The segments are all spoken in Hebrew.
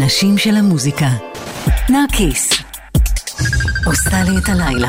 האנשים של המוזיקה. נרקיס עושה לי את הלילה.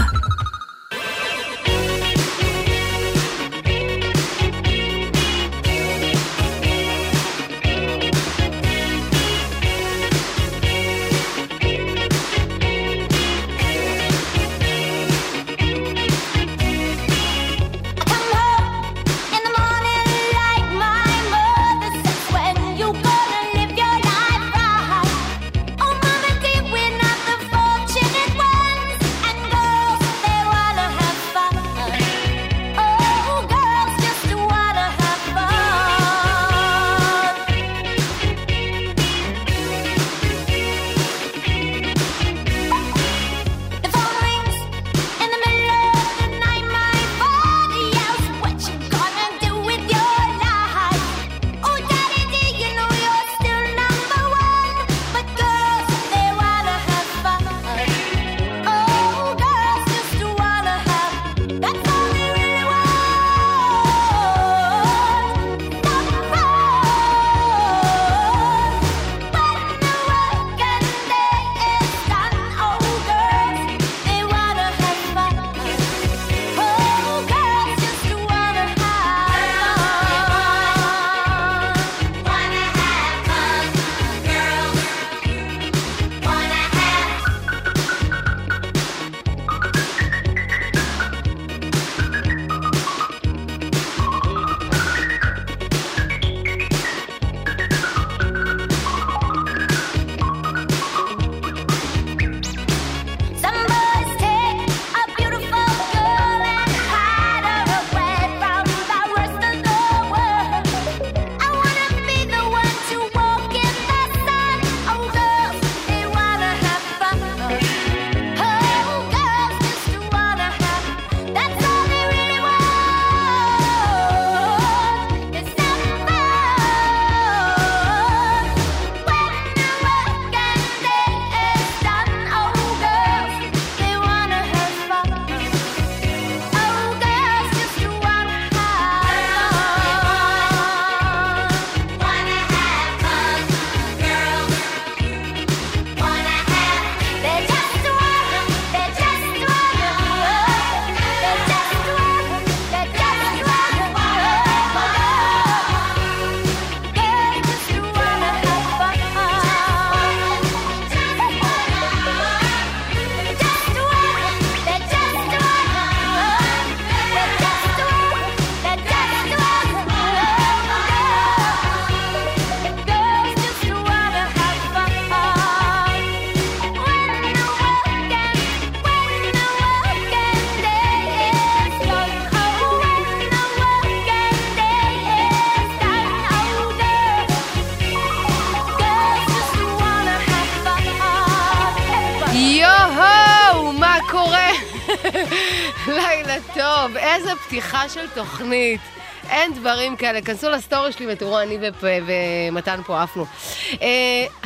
טוב, איזה פתיחה של תוכנית. אין דברים כאלה. כנסו לסטורי שלי ותראו, אני ומתן פה עפנו.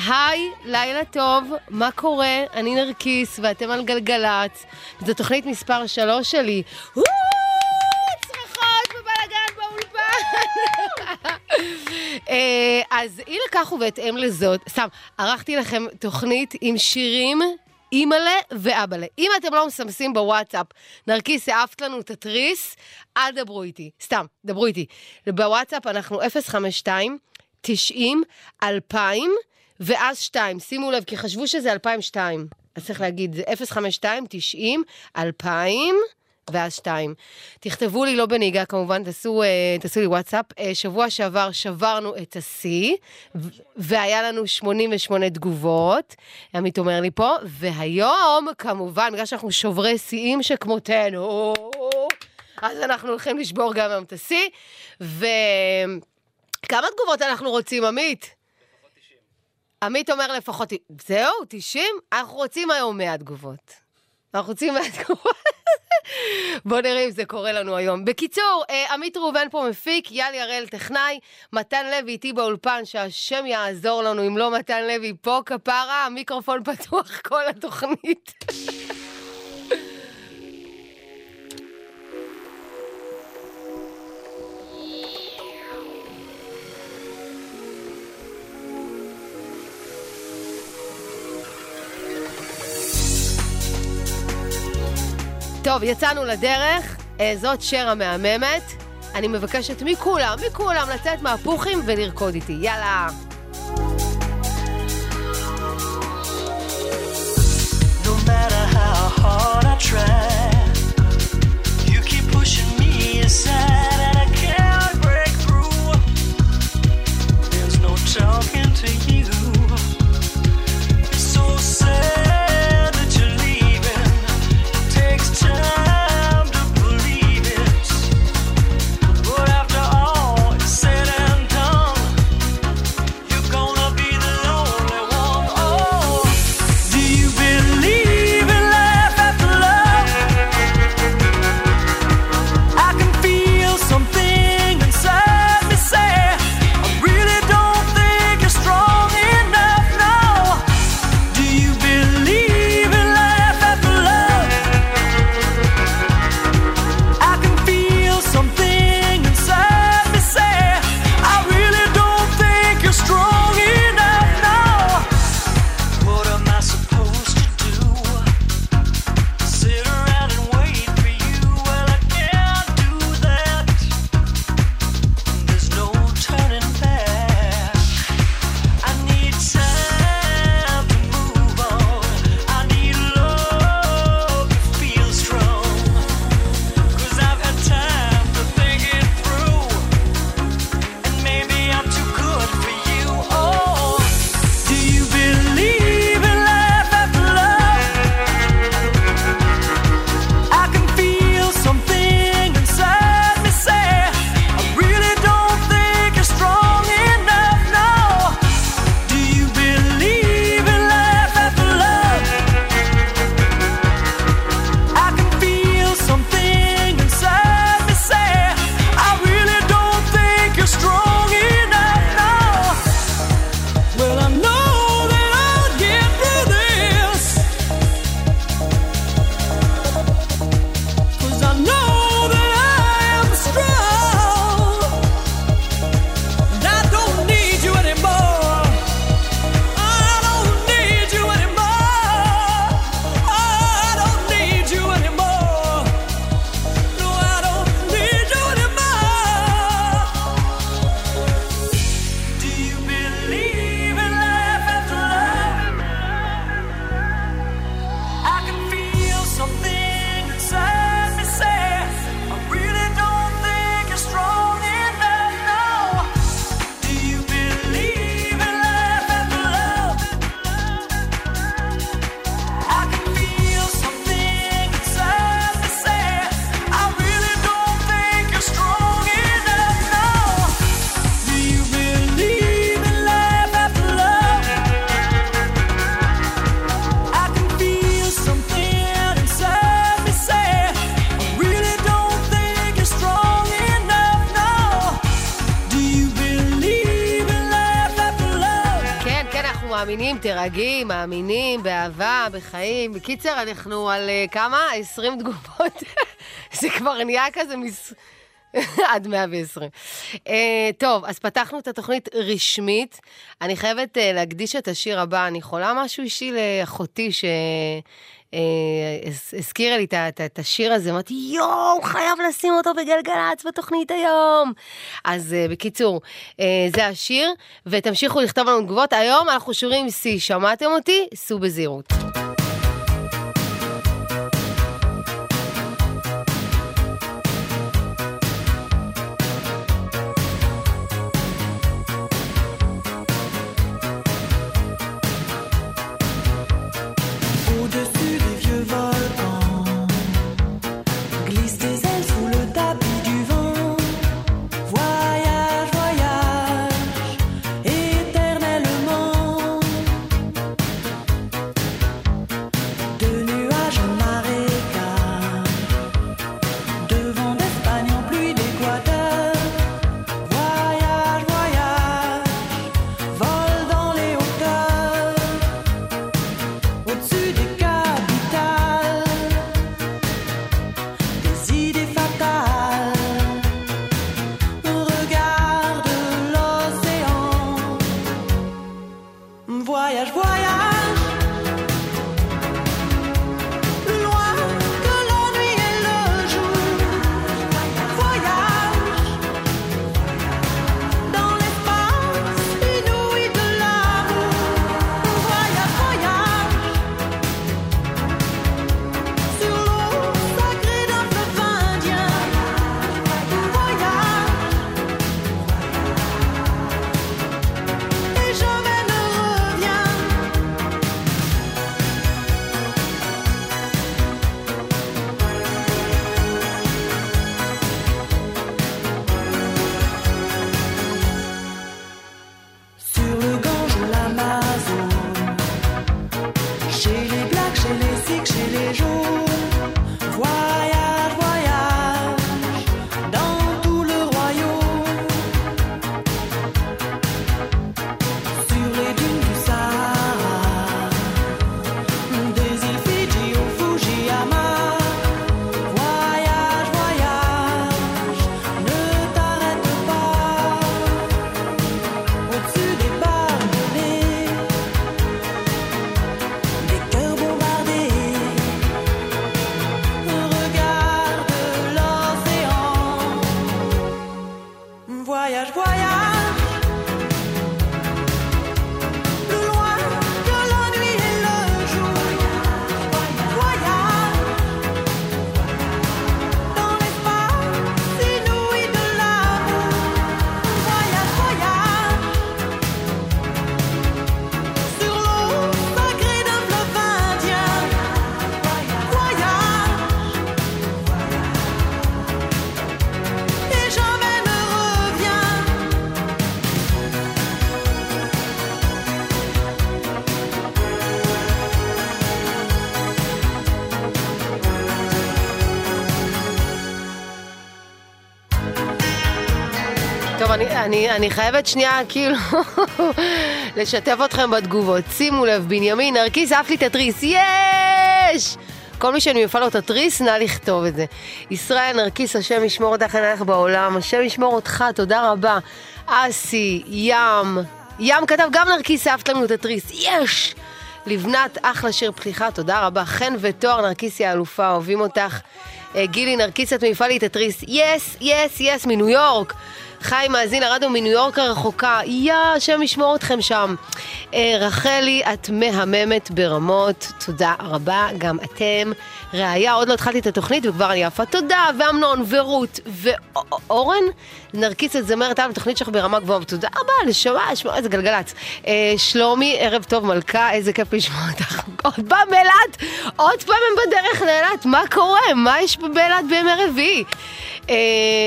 היי, לילה טוב, מה קורה? אני נרקיס ואתם על גלגלת. זו תוכנית מספר 3 שלי. צרחות בבלגן באולפן. אז אי לקחו בהתאם לזאת. סתם, ערכתי לכם תוכנית עם שירים אימאלה ואבאלה. אם אתם לא מסמסים בוואטסאפ, נרקיס, אהבת לנו את התריס, אל דברו איתי. סתם, דברו איתי. בוואטסאפ אנחנו 052-90-2000 ואז 2. שימו לב, כי חשבו שזה 2002. אז צריך להגיד, 052-90-2000 ואז 2. תכתבו לי, לא בנהיגה כמובן, תעשו לי וואטסאפ. שבוע שעבר שברנו את השיא, והיה לנו 88 תגובות, עמית אומר לי פה, והיום כמובן, בגלל שאנחנו שוברי שיאים שכמותנו, אז אנחנו הולכים לשבור גם היום את השיא, וכמה תגובות אנחנו רוצים, עמית? לפחות 90. עמית אומר לפחות, זהו, 90? אנחנו רוצים היום 100 תגובות. אנחנו רוצים 100 תגובות. בוא נראה אם זה קורה לנו היום. בקיצור, עמית רובן פה מפיק, יאלי הראל טכנאי, מתן לוי איתי באולפן, שהשם יעזור לנו אם לא מתן לוי פה כפרה, המיקרופון פתוח כל התוכנית. טוב, יצאנו לדרך, זאת שרה מהממת. אני מבקשת מכולם לצאת מהפוכים ולרקוד איתי. יאללה. No matter how hard I try, you keep pushing me aside and I can't break through. There's no talking to you. It's so sad. תרגי, מאמינים, באהבה, בחיים. בקיצר, אנחנו על כמה? 20 תגובות. זה כבר נהיה כזה עד 120. טוב, אז פתחנו את התוכנית רשמית. אני חייבת להקדיש את השיר הבא. אני חולה משהו אישי לאחותי שהזכירה לי את השיר הזה. אמרתי, יום, חייב לשים אותו בגלגלץ בתוכנית היום. אז בקיצור, זה השיר, ותמשיכו לכתוב לנו תגובות. היום אנחנו שורים C, שמעתם אותי? סעו בזהירות. טוב, אני חייבת שנייה כאילו לשתף אתכם בתגובות. שימו לב, בנימין, נרקיס, אף לי תטריס, יש! כל מי שאני מפעל לו תטריס, נא לכתוב את זה. ישראל, נרקיס, השם ישמור אותך, נלך בעולם, השם ישמור אותך, תודה רבה. אסי, ים כתב, גם נרקיס, אף לנו תטריס, יש! לבנת, אחלה שיר פליחה, תודה רבה. חן ותואר, נרקיס, היא האלופה, אוהבים אותך. גילי, נרקיס, את מפעל לי תטריס, יס, יס, יס, מניו יורק. חי מאזין הרדיו מניו יורק הרחוקה, יא, השם ישמור אתכם שם. רחלי, את מהממת ברמות, תודה רבה, גם אתם. ראיה, עוד לא התחלתי את התוכנית וכבר אני יפה, תודה, ואמנון, ורות, ואורן, נרקיס את זמרת על התוכנית שלך ברמה גבוהה, תודה רבה, לשמוע, איזה גלגלץ. שלומי, ערב טוב מלכה, איזה כיף לשמוע אותך. עוד פעם באלת, עוד פעם הם בדרך לאלת, מה קורה? מה יש באלת בימי רביעי?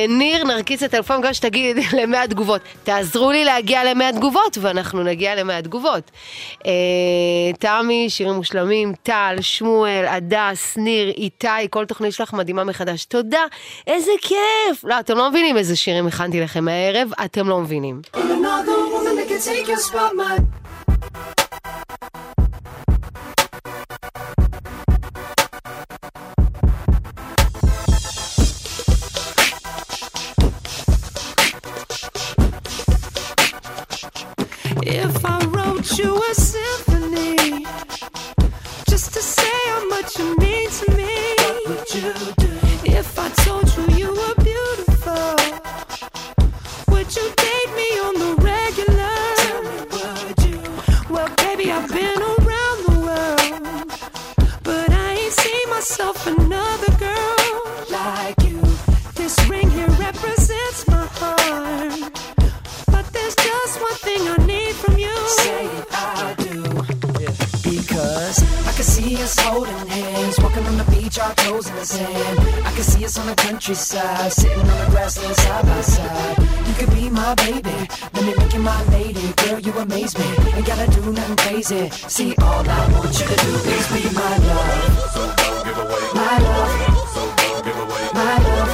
ניר, נרקיס את אלפם גם שתגיד ל100 תגובות, תעזרו לי להגיע ל100 תגובות ואנחנו נגיע ל100 תגובות. תמי, שירים מושלמים, טל, שמואל, עדס, ניר, איתי, כל תוכנית שלך מדהימה מחדש, תודה, איזה כיף. לא, אתם לא מבינים איזה שירים הכנתי לכם הערב, אתם לא מבינים. If I wrote you a symphony, just to say how much you mean to me, what would you do? If I told you you were beautiful, would you date me on the regular? Tell me, would you? Well, baby, I've been around the world, but I ain't seen myself another girl like you. This ring here represents my heart, but there's just one thing I need from you. Say I do, yeah. Because I can see us holding hands, walking on the beach, our toes in the sand. I can see us on the countryside, sitting on the grassland side by side. You could be my baby, let me make you my lady. Girl, you amaze me, ain't gotta do nothing crazy. See, all I want you to do is be my love. So don't give away my love. So don't give away my love.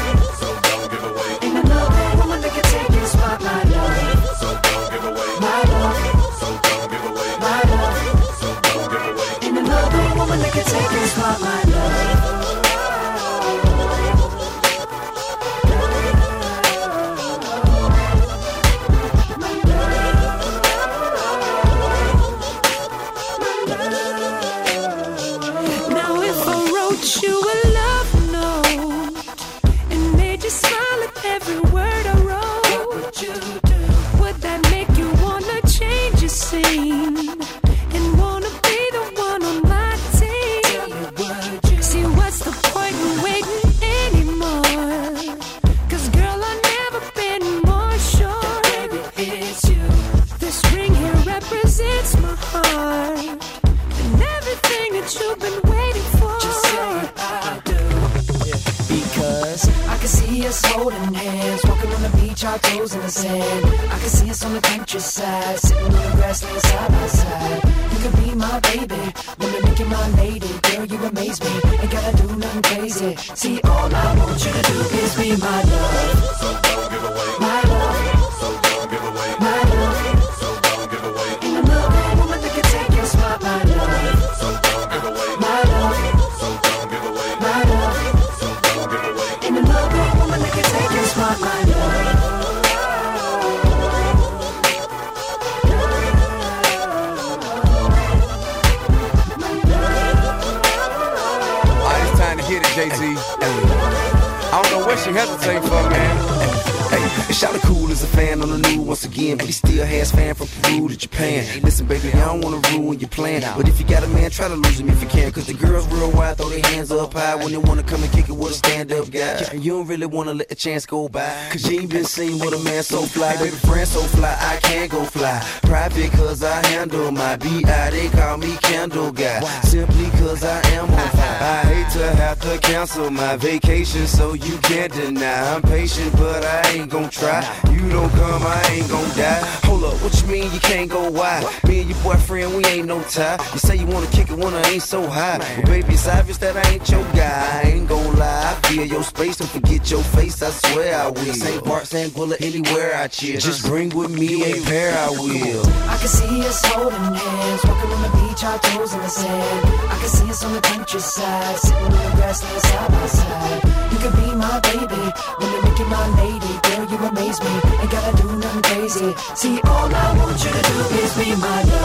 Chance go by, cause you ain't been seen with a man so fly. Baby friend so fly, I can't go fly. Private cause I handle my B.I. They call me candle guy, simply cause I am on fire. I hate to have to cancel my vacation, so you can't deny. I'm patient, but I ain't gon' try. You don't come, I ain't gon' die. Hold up, what you mean you can't go wide? Me and your boyfriend, we ain't no tie. You say you wanna kick it when I ain't so high. But baby, it's obvious that I ain't your guy. I ain't gon' lie, I feel your space and forget your face, I swear I will. St. Bart, St. Bulla, anywhere I chill. Just bring with me a pair, I will. I can see us holding hands, walking on the beach, our toes in the sand. I can see us on the countryside, sitting in the grassland side by side. You could be my baby, when you make you my lady. Girl, you amaze me, ain't gotta do nothing crazy. See, all I want you to do is be my love. My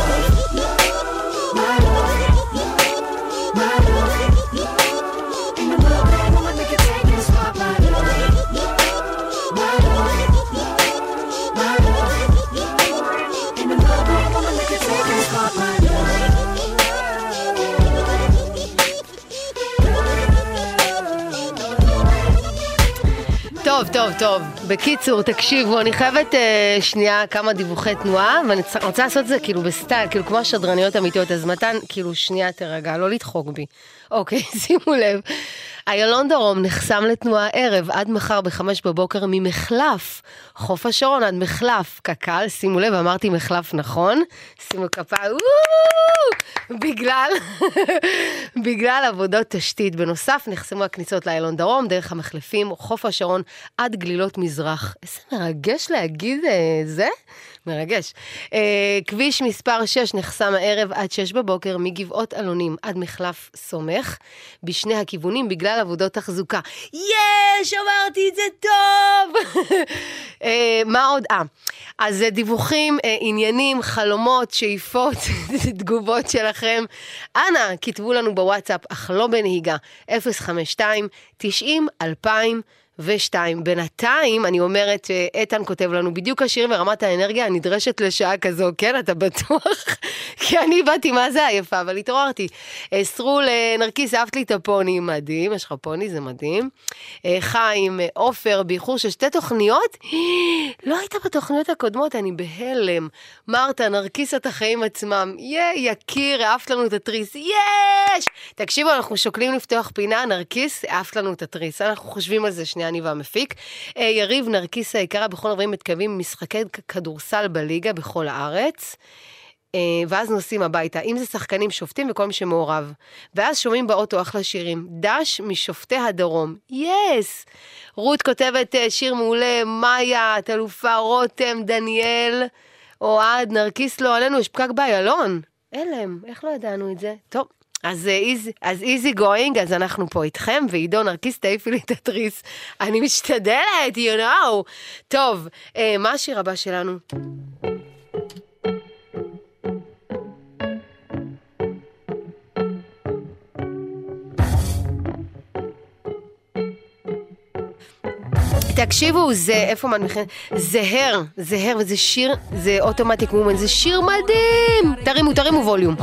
love, my love. Ain't no love woman that can take and swap my love. My love. טוב, טוב, טוב. בקיצור, תקשיבו, אני חייבת שנייה כמה דיווחי תנועה, ואני רוצה לעשות את זה כאילו בסטייל, כאילו כמו השדרניות אמיתיות, אז מתן, כאילו שנייה תרגע, לא לדחוק בי. אוקיי, שימו לב. איילון דרום נחסם לתנועה ערב עד מחר ב5:00 ממחלף חוף השרון עד מחלף קקל, שימו לב, אמרתי מחלף נכון, שימו כפה, בגלל עבודות תשתית. בנוסף נחסמו הכניסות לאיילון דרום דרך המחלפים חוף השרון עד גלילות מזרח. איזה מרגש להגיד זה? מרגש. כביש מספר 6 נחסם הערב עד 6:00 מגבעות אלונים עד מחלף סומך בשני הכיוונים בגלל עבודות תחזוקה. יש, אמרתי את זה טוב. מה עוד? אז דיווחים, עניינים, חלומות, שאיפות, תגובות שלכם. אנא, כתבו לנו בוואטסאפ, אך לא בנהיגה, 052-90-2000. ושתיים, בינתיים, אני אומרת, איתן כותב לנו, בדיוק השיר ורמת האנרגיה הנדרשת לשעה כזו, כן, אתה בטוח? כי אני באתי, מה זה עייפה, אבל התעוררתי. סרול, נרקיס, אהבת לי את הפוני, מדהים, יש לך פוני, זה מדהים. חיים, אופר, ביחור של 2 תוכניות, לא הייתה בתוכניות הקודמות, אני בהלם. מרתה, נרקיס את החיים עצמם, יהיה, יקיר, אהבת לנו את הטריס, יש! תקשיבו, אנחנו שוקלים לפתוח פינה, נרקיס, אהבת לנו את הטריס, אנחנו חושבים על זה שנייה. אני והמפיק. יריב נרקיס היקרה, בכל עברים מתקיימים משחקי כדורסל בליגה בכל הארץ, ואז נוסעים הביתה. אם זה שחקנים, שופטים וכל מי שמעורב. ואז שומעים באוטו אחלה שירים. דש משופטי הדרום. יס! רות כותבת שיר מעולה, מאיה, תלופה, רותם, דניאל, אוהד, נרקיס לא עלינו, יש פקק באיילון. אלם, איך לא ידענו את זה? טוב. אז easy going, אז אנחנו פה איתכם, ועידו נרקיס תעיפי לי את התריס. אני משתדלת, you know. טוב, מה השיר הבא שלנו? תקשיבו, זה, איפה מנמיכים? זהר, וזה שיר, זה אוטומטיק מומן, זה שיר מדהים! תרימו ווליום.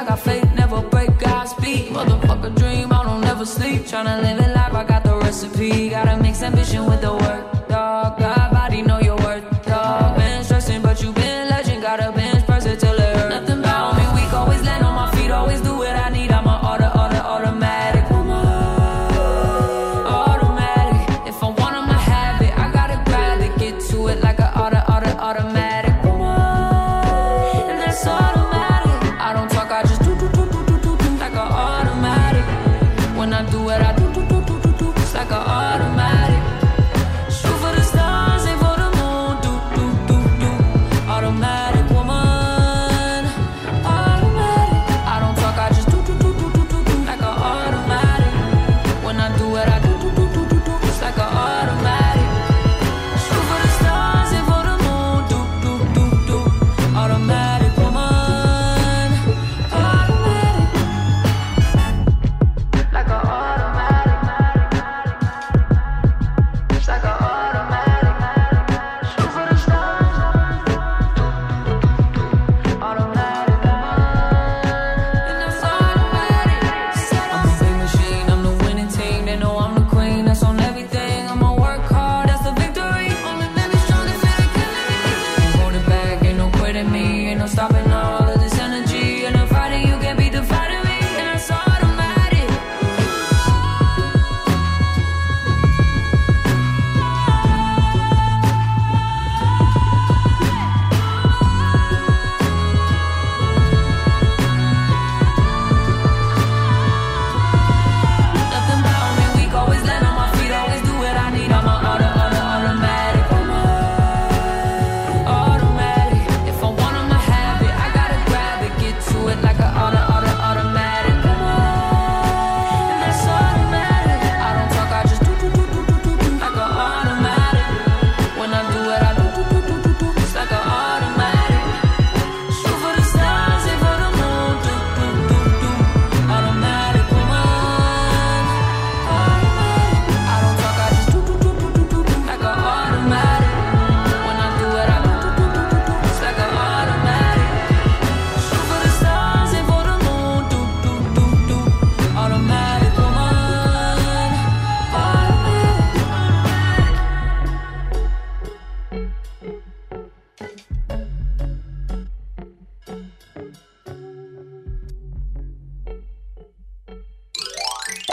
I got faith, never break, God's speed. Motherfucker dream, I don't ever sleep. Tryna live it life, I got the recipe. Gotta mix ambition with the work, dog. God body know your worth, dog. Been stressing, but you been legend. Gotta bench press it till it hurt. Nothing about me weak, always land on my feet. Always do what I need, I'm an automatic woman. Automatic, if I want 'em, I have it. I gotta grab it, get to it like an automatic woman. And that's all. Do what I do, it's like an automatic. Shoot for the stars.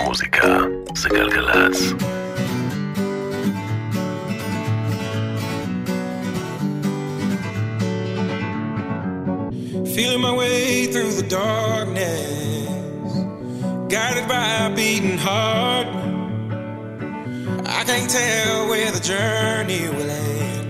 מוזיקה זה גלגלץ Feeling my way through the darkness Guided by a beating heart I can't tell where the journey will end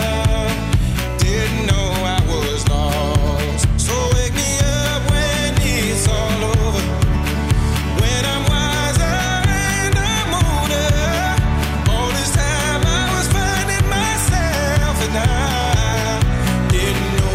I didn't know I was lost So wake me up when it's all over When I'm wiser and I'm older All this time I was finding myself and I didn't know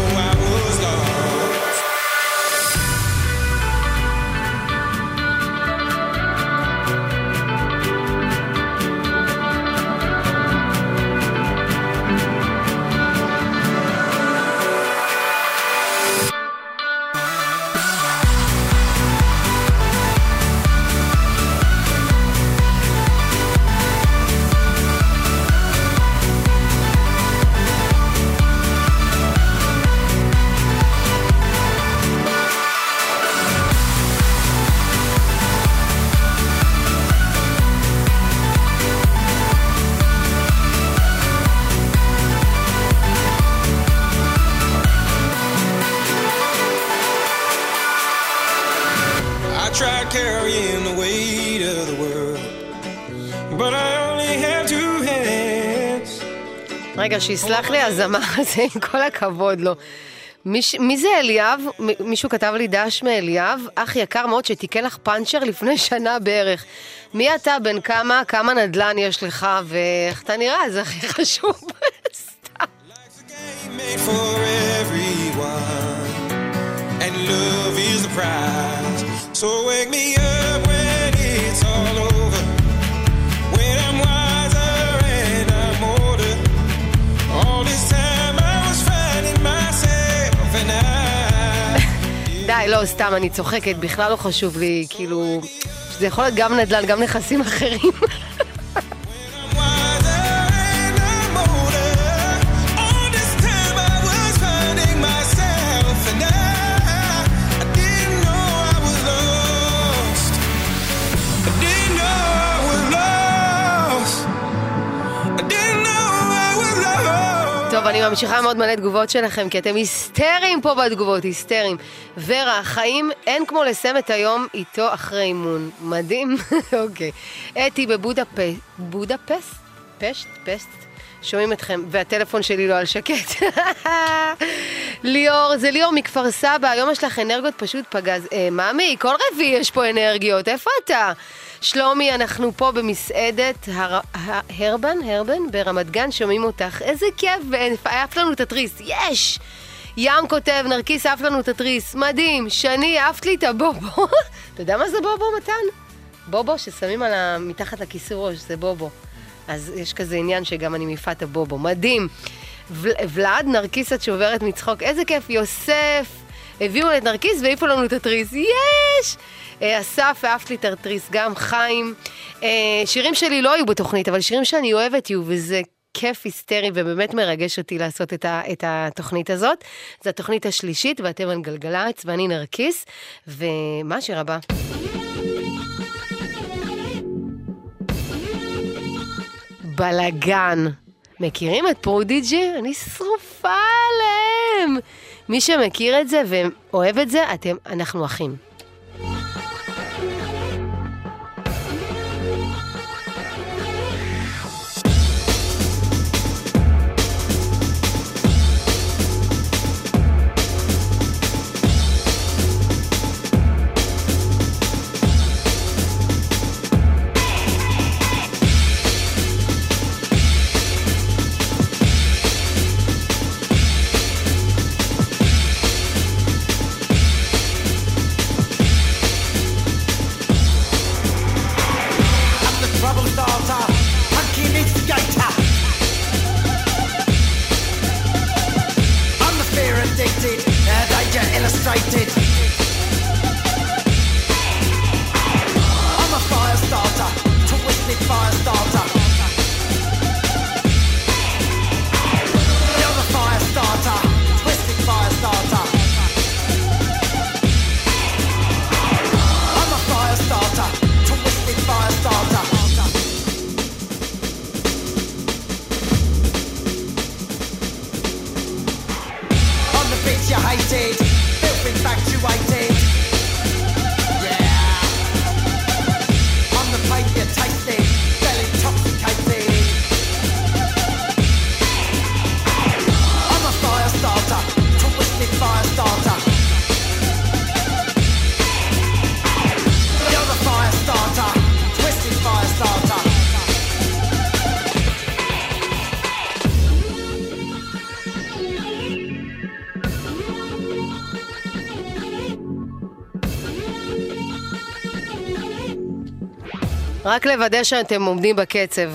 רגע, שיסלח לי הזמר הזה, עם כל הכבוד לו. מי זה אליאב? מישהו כתב לי דש מאליאב, אח יקר מאוד שתיקן לך פאנצ'ר לפני שנה בערך. מי אתה, בן כמה, כמה נדלן יש לך, ואיך אתה נראה? זה הכי חשוב. סתם. So wake me up when it's all over When I'm wiser and I'm older All this time I was finding myself and I די, לא, סתם, אני צוחקת, בכלל לא חשוב לי, כאילו, שזה יכול להיות גם נדל"ן, גם נכסים אחרים טוב, אני ממשיכה מאוד מלא תגובות שלכם, כי אתם היסטריים פה בתגובות, היסטריים. ורה, החיים אין כמו לסיים את היום איתו אחרי אימון. מדהים? אוקיי. אתי בבודפשט, פשט, שומעים אתכם, והטלפון שלי לא על שקט. ליאור, זה ליאור מכפר סבא, היום יש לך אנרגיות פשוט פגז. מאמי, כל רביעי יש פה אנרגיות, איפה אתה? שלומי, אנחנו פה במסעדת הרבן, ברמת גן, שומעים אותך. איזה כיף, אף לנו תטריס, יש! ים כותב, נרקיס, אף לנו תטריס, מדהים, שני, אהבת לי את הבובו. אתה יודע מה זה בובו, מתן? בובו ששמים מתחת לכיסוי ראש, זה בובו. אז יש כזה עניין שגם אני מפעת הבובו, מדהים. ולעד, נרקיס, את שוברת מצחוק, איזה כיף, יוסף. הביאו את נרקיס ואיפה לנו תטריס, יש! אסף, אהבת לי תרטריס, גם חיים. שירים שלי לא היו בתוכנית, אבל שירים שאני אוהבת יהיו, וזה כיף היסטרי, ובאמת מרגש אותי לעשות את התוכנית הזאת. זו התוכנית השלישית, ואתם על גלגלץ, ואני נרקיס, ומה השיר הבא? בלגן. מכירים את פרודיג'י? אני שרופה עליהם. מי שמכיר את זה ואוהב את זה, אנחנו אחים. excited. I'm a fire starter, twisted fire starter. You're the fire starter, twisted fire starter. I'm a fire starter, twisted fire starter. You hated, built infatuated. Yeah, I'm the pain you tasted, fell intoxicated. I'm a fire starter, twisted fire starter. You're the fire starter, twisted fire starter. רק לוודא שאתם עומדים בקצב.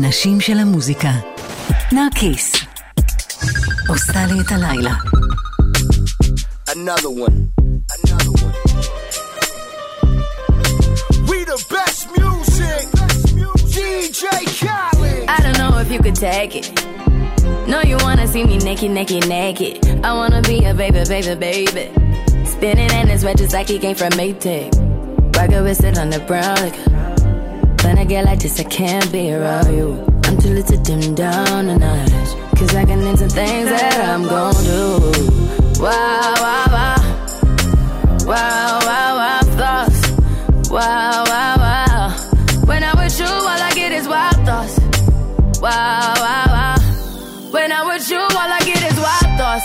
נשים של המוזיקה. נרקיס. עושה לי את הלילה. Another one. Another one. We the best music. DJ Khaled. I don't know if you could take it. No, you wanna see me naked, naked, naked. I wanna be a baby, baby, baby. Spinning in his red just like he came from Maytag. Rocker with it on the brown like when I get like this, I can't be around you. I'm too little to dim down the night. Cause I can into things that I'm gon' do. Wow, wow, wow. Wow, wow, wow, thoughts. Wow, wow, wow. When I'm with you, all I get is wild thoughts. Wow, wow, wow. When I'm with you, all I get is wild thoughts.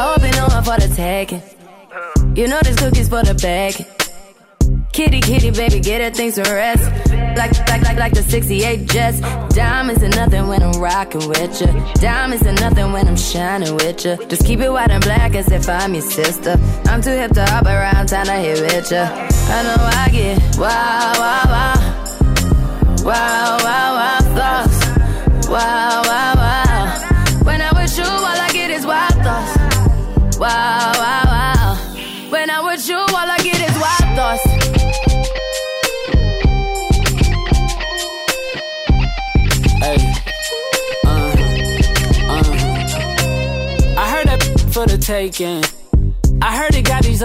I hope you know I'm for the tagging. You know this cookie's for the bag. Kitty, kitty, baby, get her things to rest. like the 68 Jets. Diamonds are nothing when I'm rocking with ya. Diamonds are nothing when I'm shining with ya. Just keep it white and black as if I'm your sister. I'm too hip to hop around, time to hit with ya. I know I get wow, wow, wow. Wow, wow, wow thoughts. Wow, wow, wow. When I'm with you, all I get is wild thoughts. Wow, wow, wow. When I'm with you, all I get is wild thoughts. For the taking, I heard it got these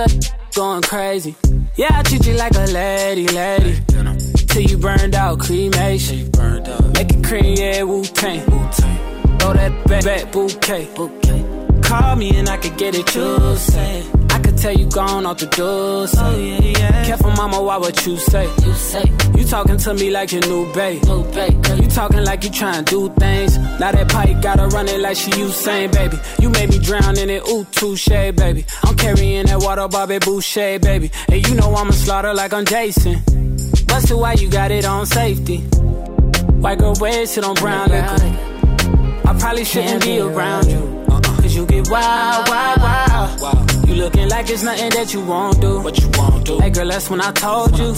going crazy. Yeah, I treat you like a lady, lady. Till you burned out, cremation. Make it cream, yeah, Wu-Tang. Throw that back bouquet. Call me and I could get it, you say. I could tell you gone off the door, say. Oh, yeah, yeah. Careful, mama, why what you say? You say you talking to me like your new babe. You talking like you trying to do things. Now that pipe gotta run it like she Usain, baby. You made me drown in it, ooh, touche, baby. I'm carrying that water, Bobby Boucher, baby. And you know I'ma slaughter like I'm Jason. Busted, why you got it on safety? White girl, red, sit on brown liquor. I probably shouldn't be around you. You get wild, wild, wild, wild. You looking like it's nothing that you won't do. What you won't do. Hey girl, that's when I told you.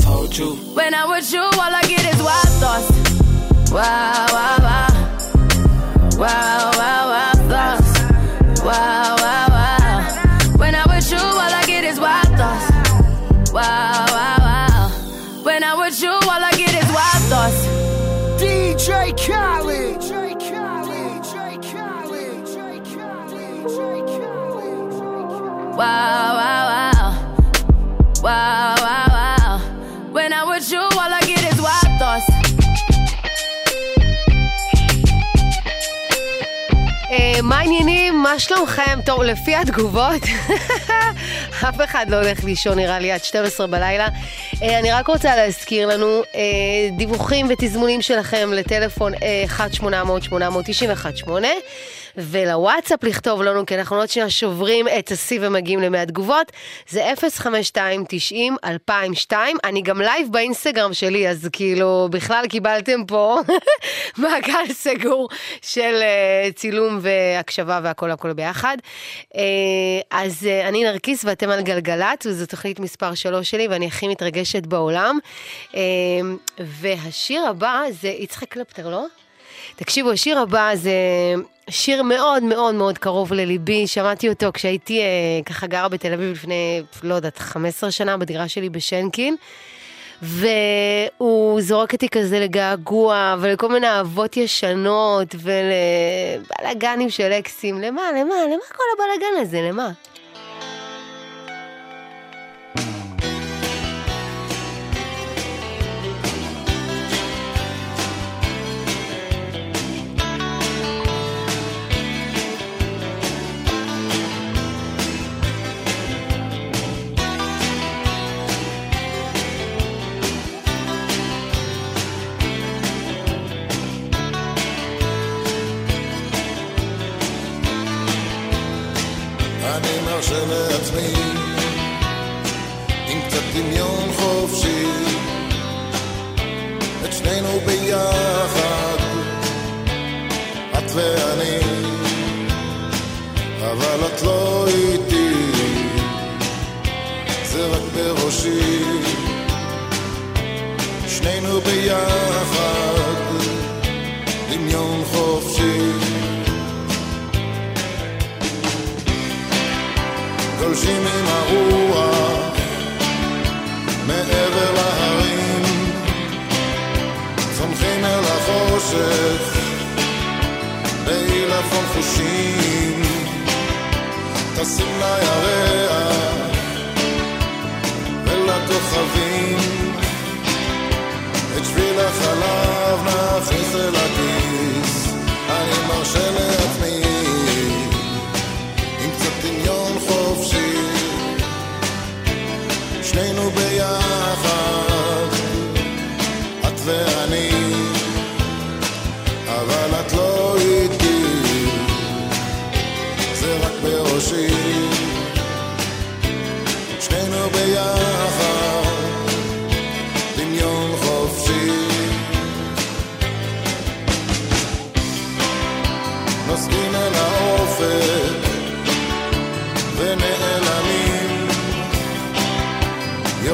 When I'm with you, all I get is wild thoughts. Wow, wow, wow. Wow, wow, wow thoughts. Wow, wow, wow. When I'm with you, all I get is wild thoughts. Wow, wow, wow. When I'm with you, all I get is wild thoughts. DJ Khaled. Wow, wow, wow. Wow, wow, wow. When I'm with you, all I get is wild thoughts. מעניינים, מה שלומכם? טוב, לפי התגובות, אף אחד לא הולך לישון, נראה לי, עד 12 בלילה. אני רק רוצה להזכיר לנו דיווחים ותזמונים שלכם לטלפון 1-800-890-18 ולוואטסאפ לכתוב לנו, כי אנחנו עוד שנייה שוברים את השיא ומגיעים ל100 תגובות, זה 052-90-2002, אני גם לייב באינסטגרם שלי, אז כאילו בכלל קיבלתם פה מעגל סגור של צילום והקשבה והכל הכל ביחד. אז אני נרקיס ואתם על גלגלת, וזו תוכנית מספר 3 שלי ואני הכי מתרגשת בעולם, והשיר הבא זה יצחק קלפטר, לא? תקשיבו, השיר הבא זה שיר מאוד מאוד מאוד קרוב לליבי, שמעתי אותו כשהייתי ככה גרה בתל אביב לפני, לא יודעת, 15 שנה בדירה שלי בשנקין, והוא זורק אותי כזה לגעגוע ולכל מיני אהבות ישנות ולבלגנים של אקסים, למה כל הבלגן הזה, למה?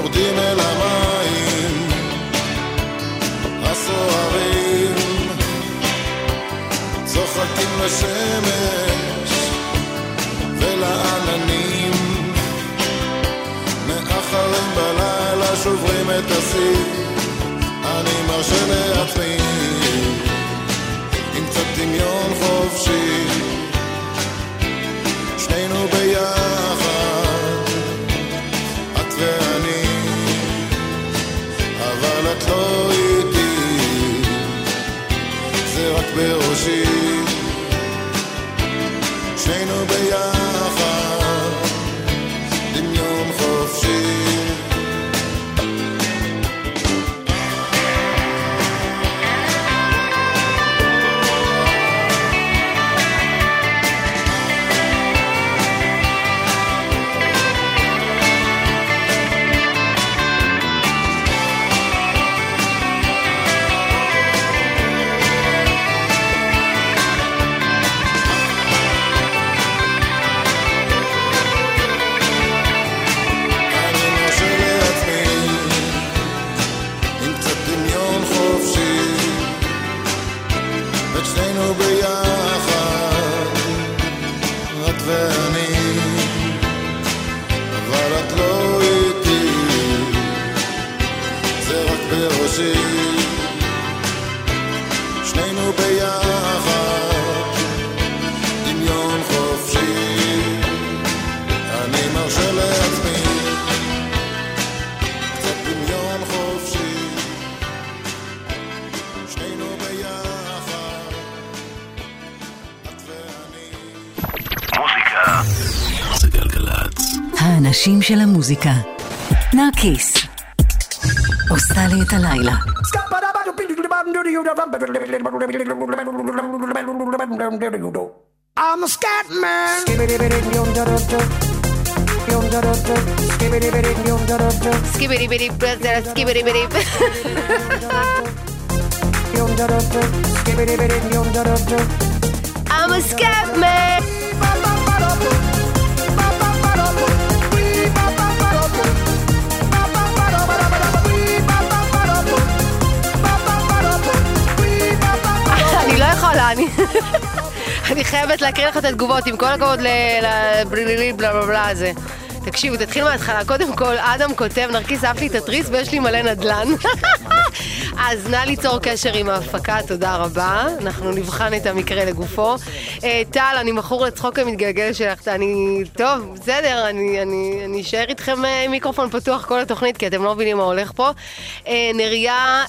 יורדים אל המים הסוערים צוחקים לשמש ולעננים מאחרים בלילה שוברים את השיא אני מרשה לעצמי עם קצת דמיון חופשי שנינו ביחד ואני אבל את לא איתי זה רק בראשי שנינו ביחד דמיון חופשי האנשים של המוזיקה נרקיס עושה לי את הלילה I'm a scat man skibbity bitty skibbity bitty I'm a scat man אני חייבת להקריא לך את התגובות עם כל הכבוד לבלבלבלה הזה תקשיבו, תתחיל מההתחלה קודם כל אדם כותב נרקיס אהב לי את התריס ויש לי מלא נדלן אז נא ליצור קשר עם ההפקה תודה רבה, אנחנו נבחן את המקרה לגופו טל, אני מכור לצחוק המתגלגל שלך טוב, בסדר, אני אשאר איתכם עם מיקרופון פתוח כל התוכנית כי אתם לא מבינים מה הולך פה נריה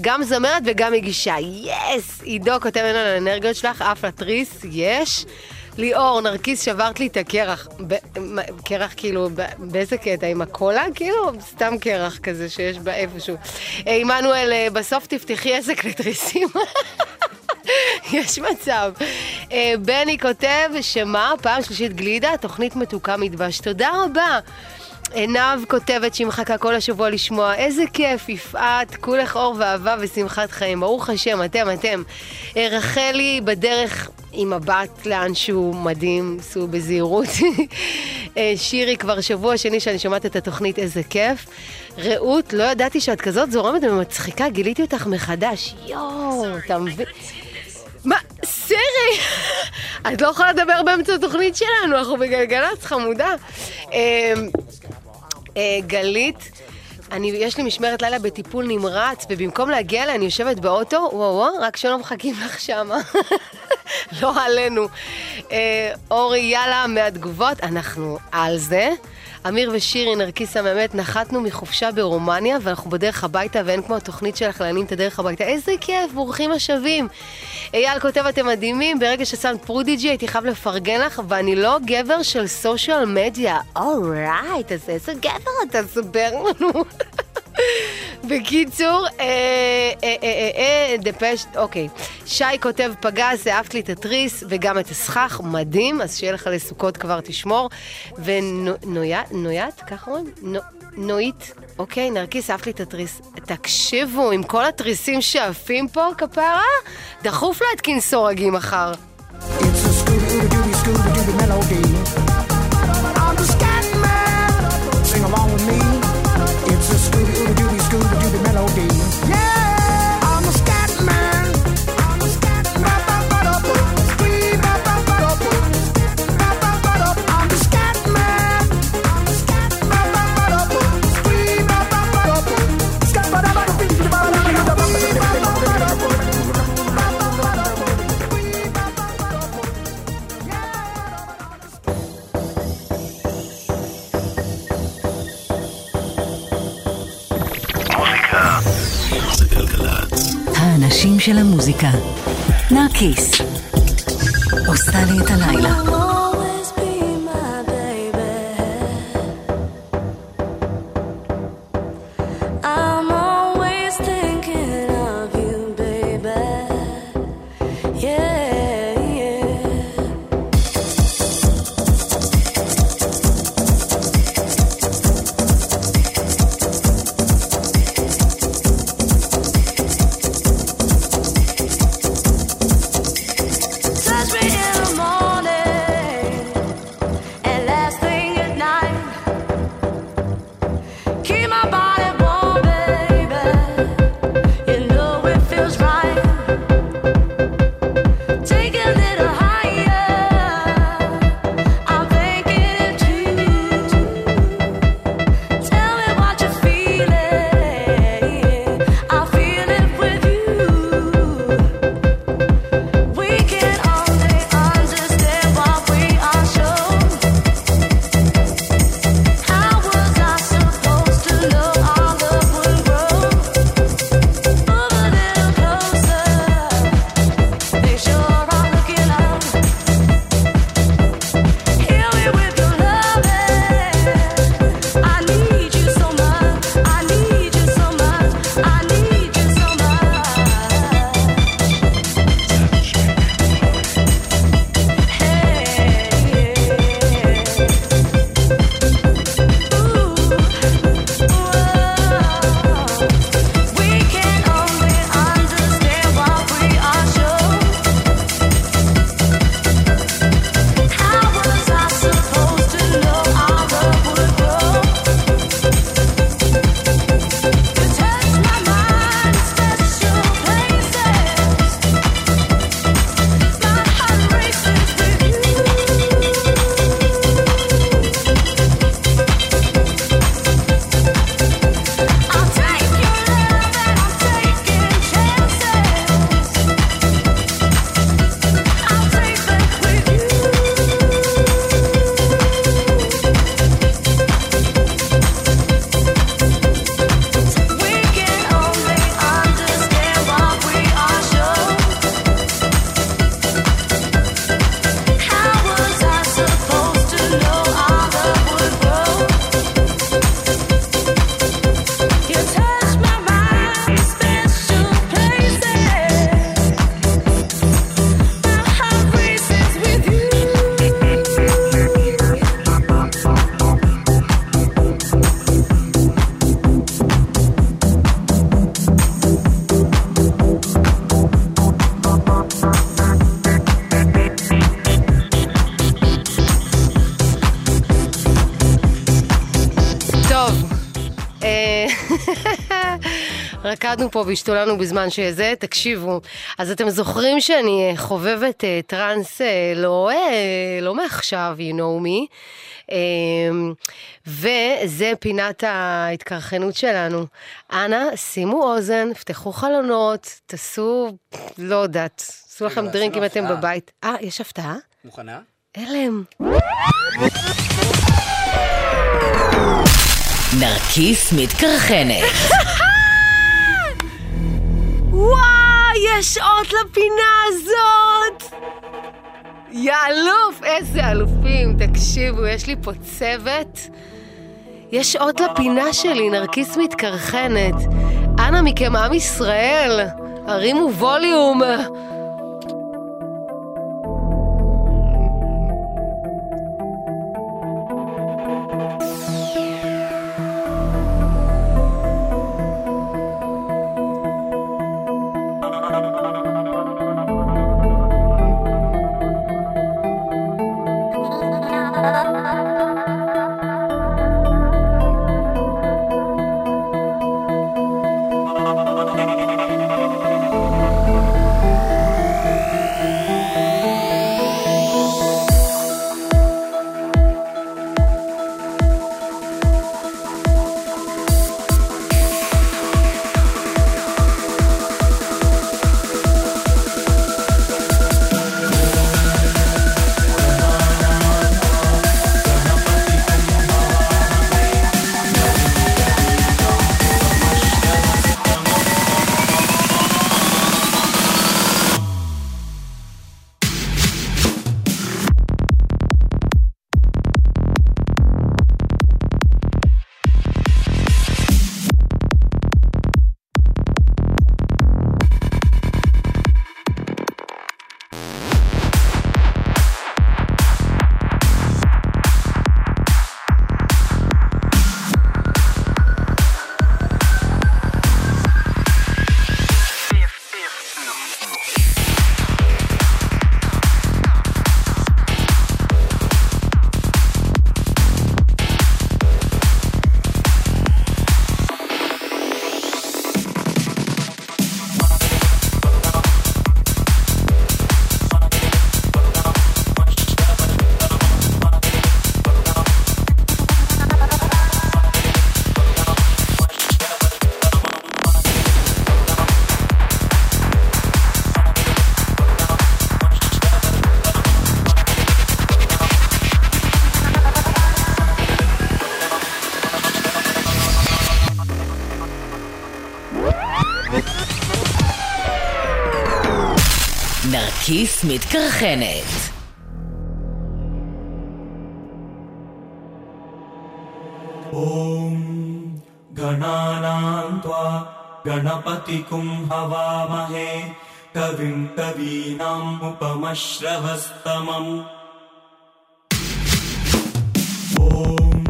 גם זמרת וגם מגישה יס, עידו כותב לנו על האנרגיות שלך אף לתריס, יש ליאור, נרקיס שברת לי את הקרח, קרח כאילו באיזה קטע, עם הקולה כאילו, סתם קרח כזה שיש בה איפשהו. אימנואל, בסוף תפתחי עסק לתריסים. יש מצב. בני כותב שמה, פעם שלישית גלידה, תוכנית מתוקה מדבש, תודה רבה. עיניו כותבת שהיא מחכה כל השבוע לשמוע איזה כיף, יפעת, כולך אור ואהבה ושמחת חיים, ברוך השם, אתם. רחלי בדרך עם הבת לאנשהו מדהים, סעו בזהירות. שירי כבר שבוע שני שאני שומעת את התוכנית איזה כיף. רעות, לא ידעתי שאת כזאת זורמת ומצחיקה, גיליתי אותך מחדש. יואו, אתה מבין? מה? סרי? את לא יכולה לדבר באמצע התוכנית שלנו, אנחנו בגלגלת, חמודה. גלית, יש לי משמרת לילה בטיפול נמרץ, ובמקום להגיע לה אני יושבת באוטו, וואו, רק שלא מחכים לך שמה. לא עלינו. אורי, יאללה, מהתגובות, אנחנו על זה. אמיר ושירי, נרקיסה, באמת, נחתנו מחופשה ברומניה, ואנחנו בדרך הביתה, ואין כמו התוכנית שלך להנים את הדרך הביתה. איזה כיף, בורחים השבים. אייל כותב, אתם מדהימים, ברגע ששמת פרודיג'י, הייתי חייב לפרגן לך, ואני לא גבר של סושיאל מדיה. אורייט, אז איזה גבר אתה סבר לנו. בקיצור, דפש, אוקיי. שי כותב, פגז, אהבת לי את התריס, וגם את הסכך, מדהים, אז שיהיה לך לסוכות כבר תשמור. ונוית, ככה רואים? נועית, אוקיי, נרקיס, אהבת לי את התריס. תקשיבו, עם כל התריסים שאפים פה, כפרה, דחוף להתקין סורגים מחר. I'm the scat man, sing along with me. הראשים של המוזיקה. נרקיס עושה לי את הלילה. רקדנו פה והשתולנו בזמן שזה, תקשיבו. אז אתם זוכרים שאני חובבת טרנס לא מעכשיו, you know me. וזה פינת ההתקרחנות שלנו. אנא, שימו אוזן, פתחו חלונות, תעשו, לא יודעת, תעשו לכם דרינק אם אתם בבית. יש הפתעה? מוכנה? אלם. נרקיס מתקרחנת. וואי, יש עוד לפינה הזאת! יאלוף, איזה אלופים, תקשיבו, יש לי פה צוות. יש עוד לפינה שלי, נרקיס מתקרחנת. אנא מכם, עם ישראל, הרימו ווליום. נרקיס מתקרחנת. Om Gananantva Ganapatikum Havamahe Kavim Kavinam Upamashravastamam. Om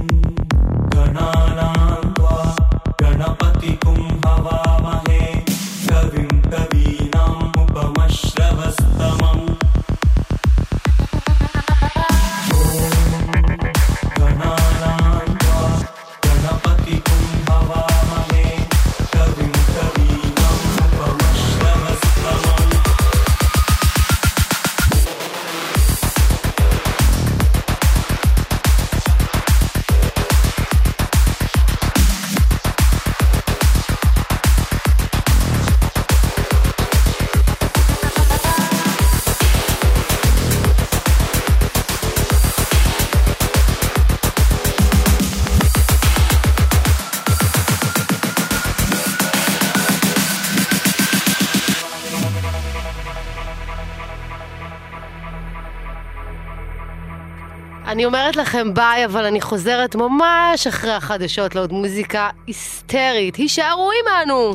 Gananantva Ganapatikum Havamahe Kavim Kavinam Upamashravastamam. אני אומרת לכם ביי, אבל אני חוזרת ממש אחרי החדשות לעוד מוזיקה היסטרית. הישארו עמנו!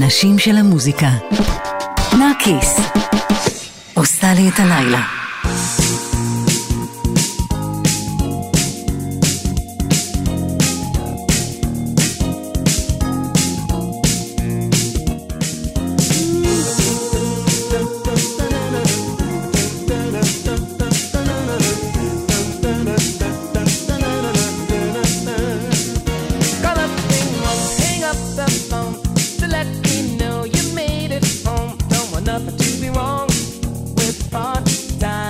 נשים של המוזיקה. נרקיס. עושה לי את הלילה. Nothing to be wrong with part time.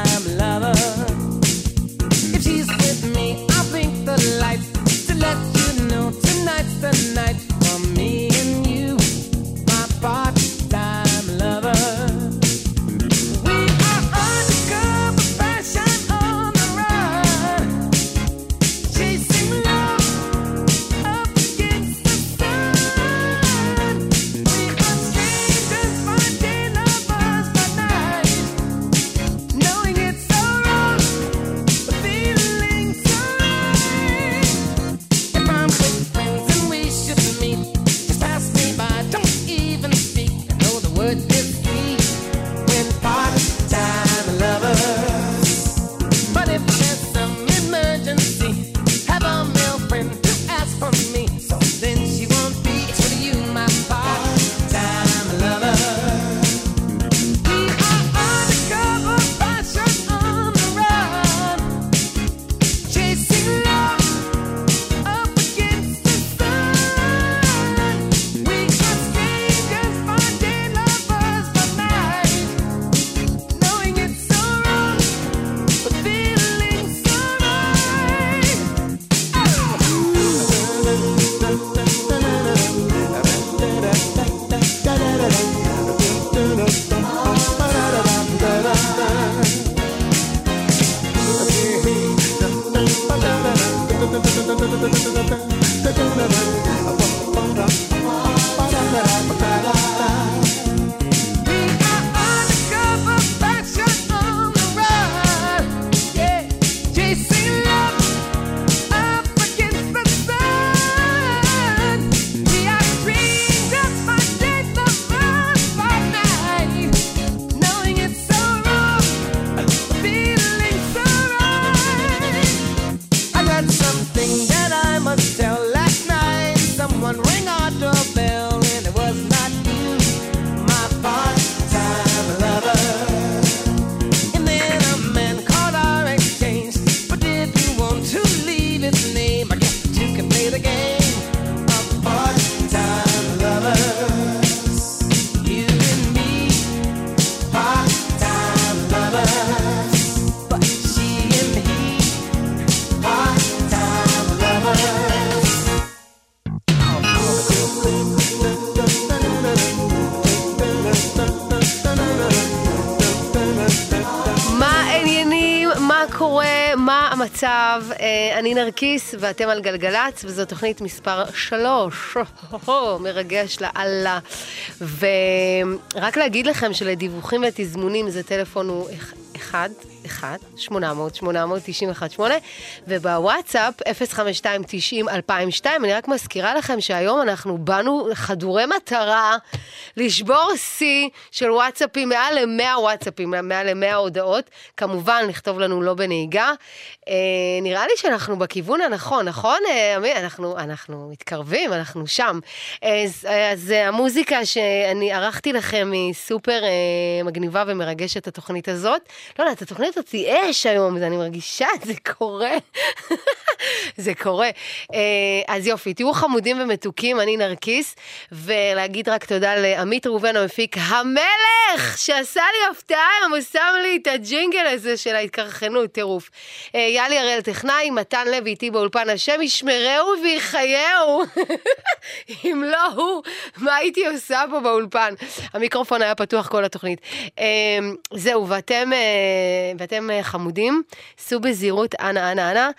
אני נרקיס ואתם על גלגלץ וזו תוכנית מספר 3 מרגש לאללה ורק להגיד לכם שלדיווחים ותזמונים זה טלפון הוא 1-800-891-8 ובוואטסאפ 052-90-2002 אני רק מזכירה לכם שהיום אנחנו באנו חדורי מטרה לשבור סי של וואטסאפים מעל ל-100 וואטסאפים מעל ל-100 הודעות כמובן לכתוב לנו לא בנהיגה נראה לי שאנחנו בכיוון הנכון נכון? אנחנו מתקרבים אנחנו שם אז המוזיקה שאני ערכתי לכם היא סופר מגניבה ומרגשת התוכנית הזאת לא יודעת התוכנית אותי אש היום, אני מרגישה, זה קורה. זה קורה. אז יופי, תהיו חמודים ומתוקים, אני נרקיס, ולהגיד רק תודה לעמית ראובן המפיק, המלך, שעשה לי הפתעה, הוא שם לי את הג'ינגל הזה של ההתקרחנות, טירוף. יאלי הראל טכנאי, מתן לוי איתי באולפן, השם ישמרהו ויחייהו. אם לא הוא, מה הייתי עושה פה באולפן? המיקרופון היה פתוח כל התוכנית. זהו, ואתם חמודים, סעו בזהירות, אנה,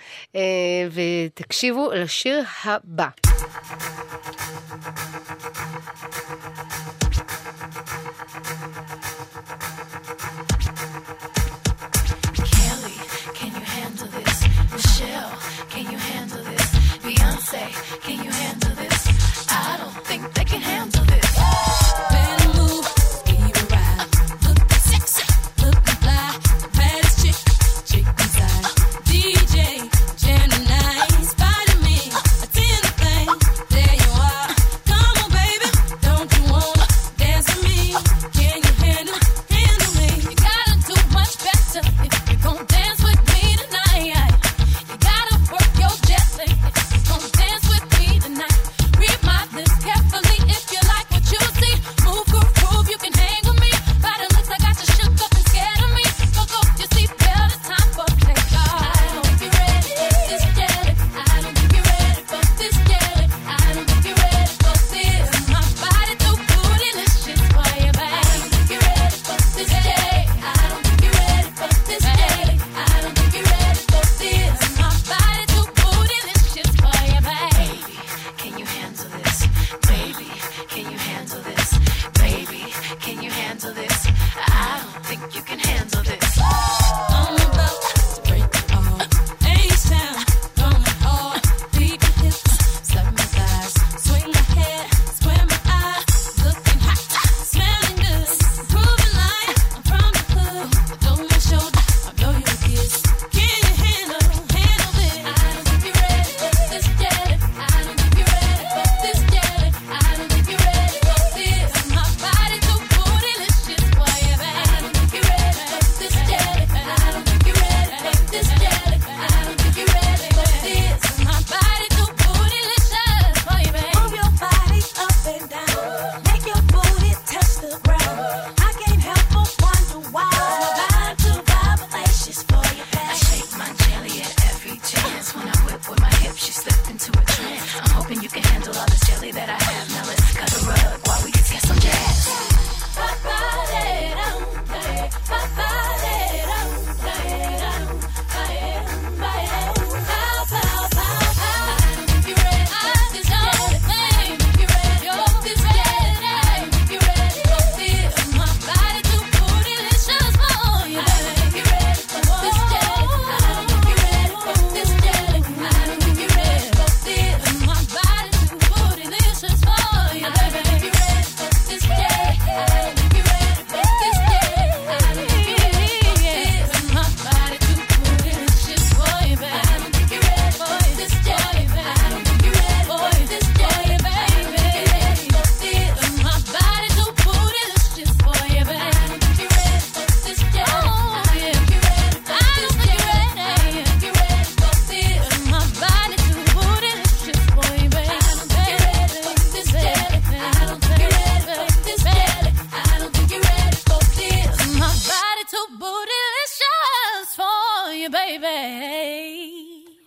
ותקשיבו לשיר הבא. Day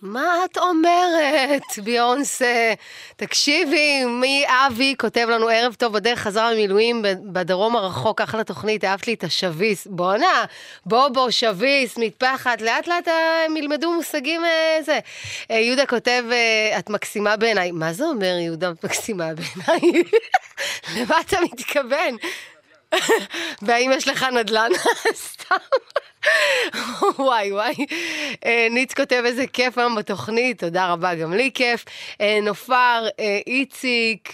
מה את אומרת, ביונסה? תקשיבי, מי אבי כותב לנו ערב טוב, בדרך חזרה ממילואים בדרום הרחוק, אחלה תוכנית, אהבת לי את השוויס. בונה, בובו, שוויס, מטפחת, לאט לאט הם ילמדו מושגים זה. יהודה כותב, את מקסימה בעיניי. מה זה אומר יהודה מקסימה בעיניי? למה אתה מתכוון? והאם יש לך נדלן? סתם. וואי וואי, ניץ כותב איזה כיף היום בתוכנית, תודה רבה, גם לי כיף. נופר, איציק,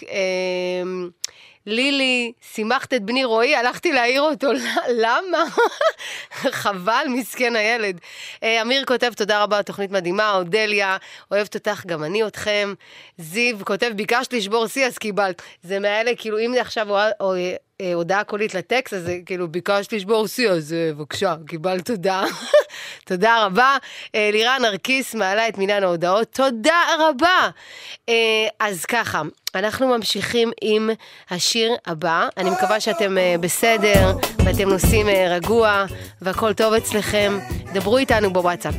לילי, שימחת את בני רועי, הלכתי להעיר אותו, למה? חבל, מסכן הילד. אמיר כותב, תודה רבה, תוכנית מדהימה. אודליה, אוהבת אותך, גם אני אתכם. זיו כותב, ביקשת לשבור סי, אז קיבלת. זה מאלה, כאילו, אם עכשיו הודעה קולית לטקסט, אז כאילו, ביקשת לשבור סי, אז בבקשה, קיבלת תודה. תודה רבה. לירה נרקיס, מעלה את מינן ההודעות, תודה רבה. אז ככה, אנחנו ממשיכים עם השיר הבא. אני מקווה שאתם בסדר, ואתם נוסעים רגוע, והכל טוב אצלכם. דברו איתנו בוואטסאפ.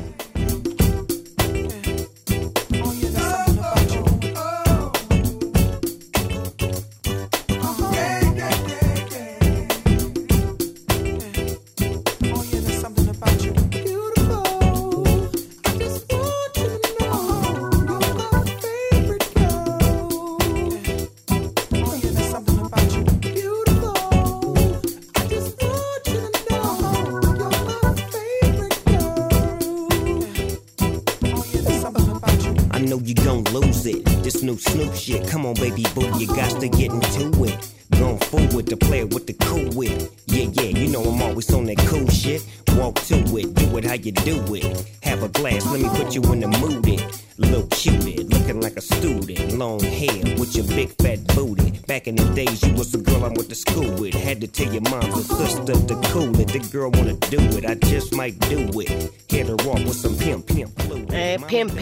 Snoop shit, come on baby boo, you got to get into it. Gone forward to play with the cool wit. Yeah, you know I'm always on that cool shit. Walk to it, do it how you do it. Have a glass, let me put you in the mood it. Little cutie, looking like a student. Long hair with your big fat booty. Back in the days you was the girl I went to school with. Had to tell your mom and sister to cool it. The girl wanna do it, I just might do it. Hit her off with some pimp fluid. Pimp,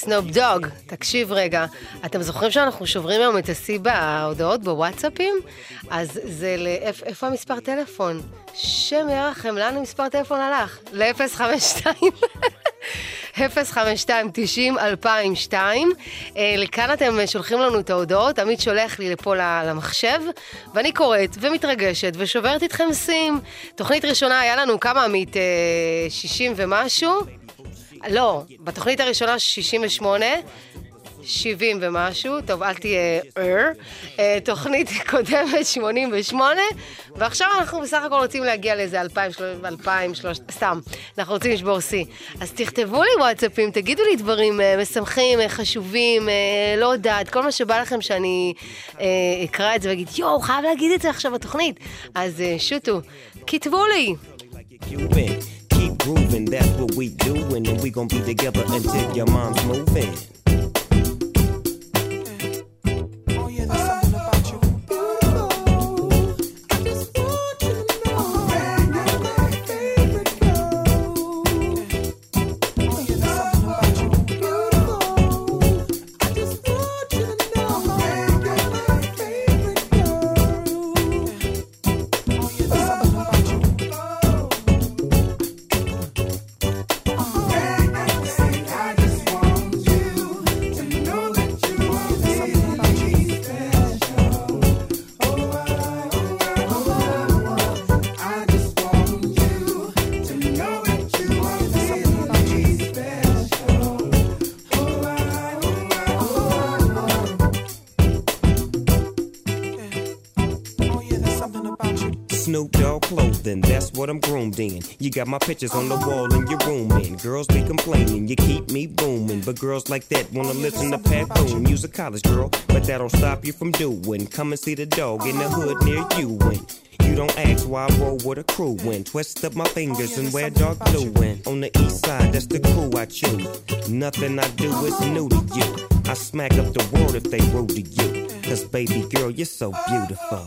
Snoop Dogg. תקשיב רגע, אתם זוכרים שאנחנו שוברים היום את הסיבה, ההודעות בוואטסאפים? אז זה איפה המספר טלפון? שם ירחם, לאן המספר טלפון הלך? ל-052 052-90-2002. לכאן אתם שולחים לנו את ההודעות, עמית שולח לי לפה למחשב, ואני קוראת ומתרגשת ושוברת איתכם סים. תוכנית ראשונה היה לנו כמה עמית? 60 ומשהו? לא, בתוכנית הראשונה 68, 70 ומשהו, טוב, אל תהיה תוכנית קודמת 88, ועכשיו אנחנו בסך הכל רוצים להגיע לאיזה 2000, 3000, סתם, אנחנו רוצים לשבור סי. אז תכתבו לי וואטסאפים, תגידו לי דברים משמחים, חשובים, לא יודעת, כל מה שבא לכם שאני אקרא את זה ואגיד, יואו, חייב להגיד את זה עכשיו בתוכנית. אז שוטו, כתבו לי. Keep grooving, that's what we doing, and we gonna be together until your mom's moving. What I'm groomed in. You got my pictures on the wall in your room, and girls be complaining, you keep me booming. But girls like that wanna listen to Pat Boone. You's a college girl, but that don't stop you from doing. Come and see the dog in the hood near you, and you don't ask why I roll with a crew when twist up my fingers and wear dark blue. And on the east side, that's the crew I choose. Nothing I do is new to you. I smack up the world if they rude to you. 'Cause baby girl, you're so beautiful.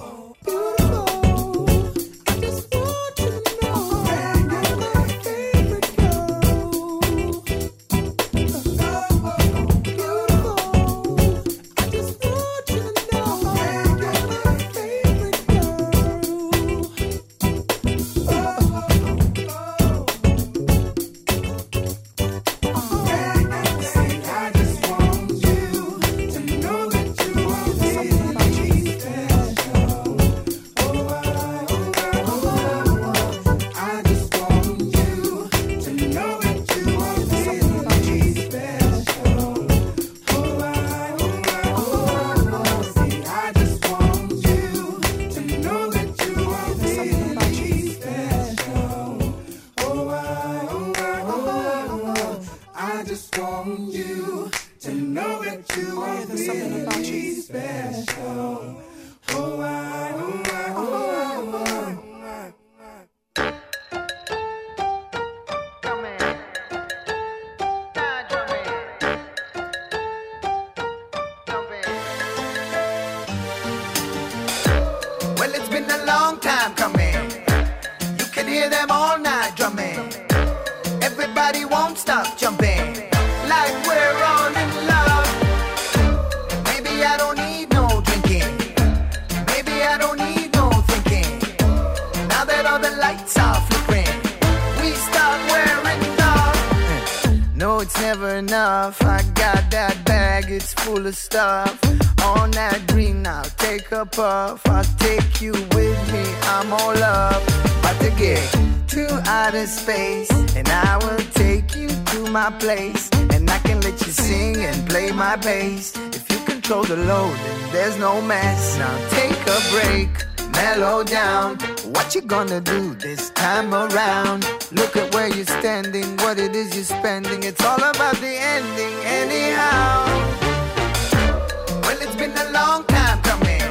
I just want you to know that you are really special. Oh, well, it's been a long time coming. You can hear them all night drumming. Everybody won't stop jumping. Like we're all in love. Maybe I don't need no drinking. Maybe I don't need no thinking. Now that all the lights are flickering, we start wearing love. No, it's never enough. I got that bag, it's full of stuff. On that green, I'll take a puff. I'll take you with me, I'm all up. About to get to outer space, and I will take you to my place. And I can let you sing and play my bass. If you control the load, then there's no mess. Now take a break, mellow down. What you gonna do this time around? Look at where you're standing, what it is you're spending. It's all about the ending, anyhow. It's been a long time coming.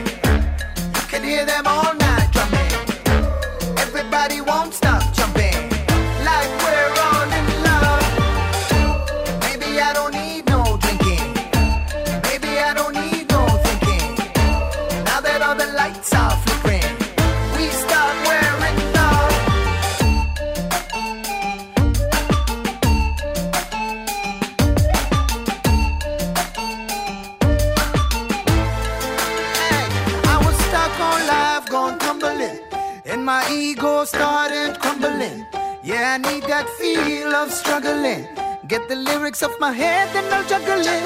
You can hear them all night drumming. Everybody won't stop jumping. Like we're all in love. Maybe I don't need no drinking. Maybe I don't need no thinking. Now that all the lights are flickering, we start wearing my ego started crumbling. Yeah, I need that feel of struggling. Get the lyrics off my head, then I'll juggle it.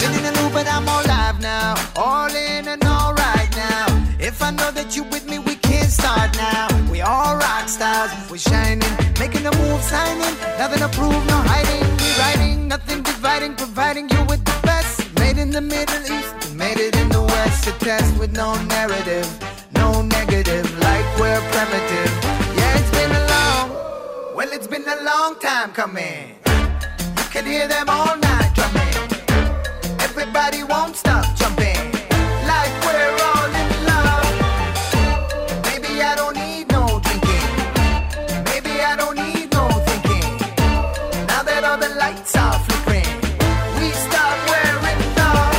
Been in a loop, but I'm all live now. All in and all right now. If I know that you with me, we can't start now. We all rock stars, we're shining. Making a move, signing. Nothing to prove, no hiding. Rewriting, nothing dividing. Providing you with the best. Made in the Middle East, made it in the West. A test with no narrative, no negative, like we're primitive. Yeah, it's been a long, well, it's been a long time coming. You can hear them all night drumming. Everybody won't stop jumping. Like we're all in love. Maybe I don't need no drinking. Maybe I don't need no thinking. Now that all the lights are flickering, we start wearing love.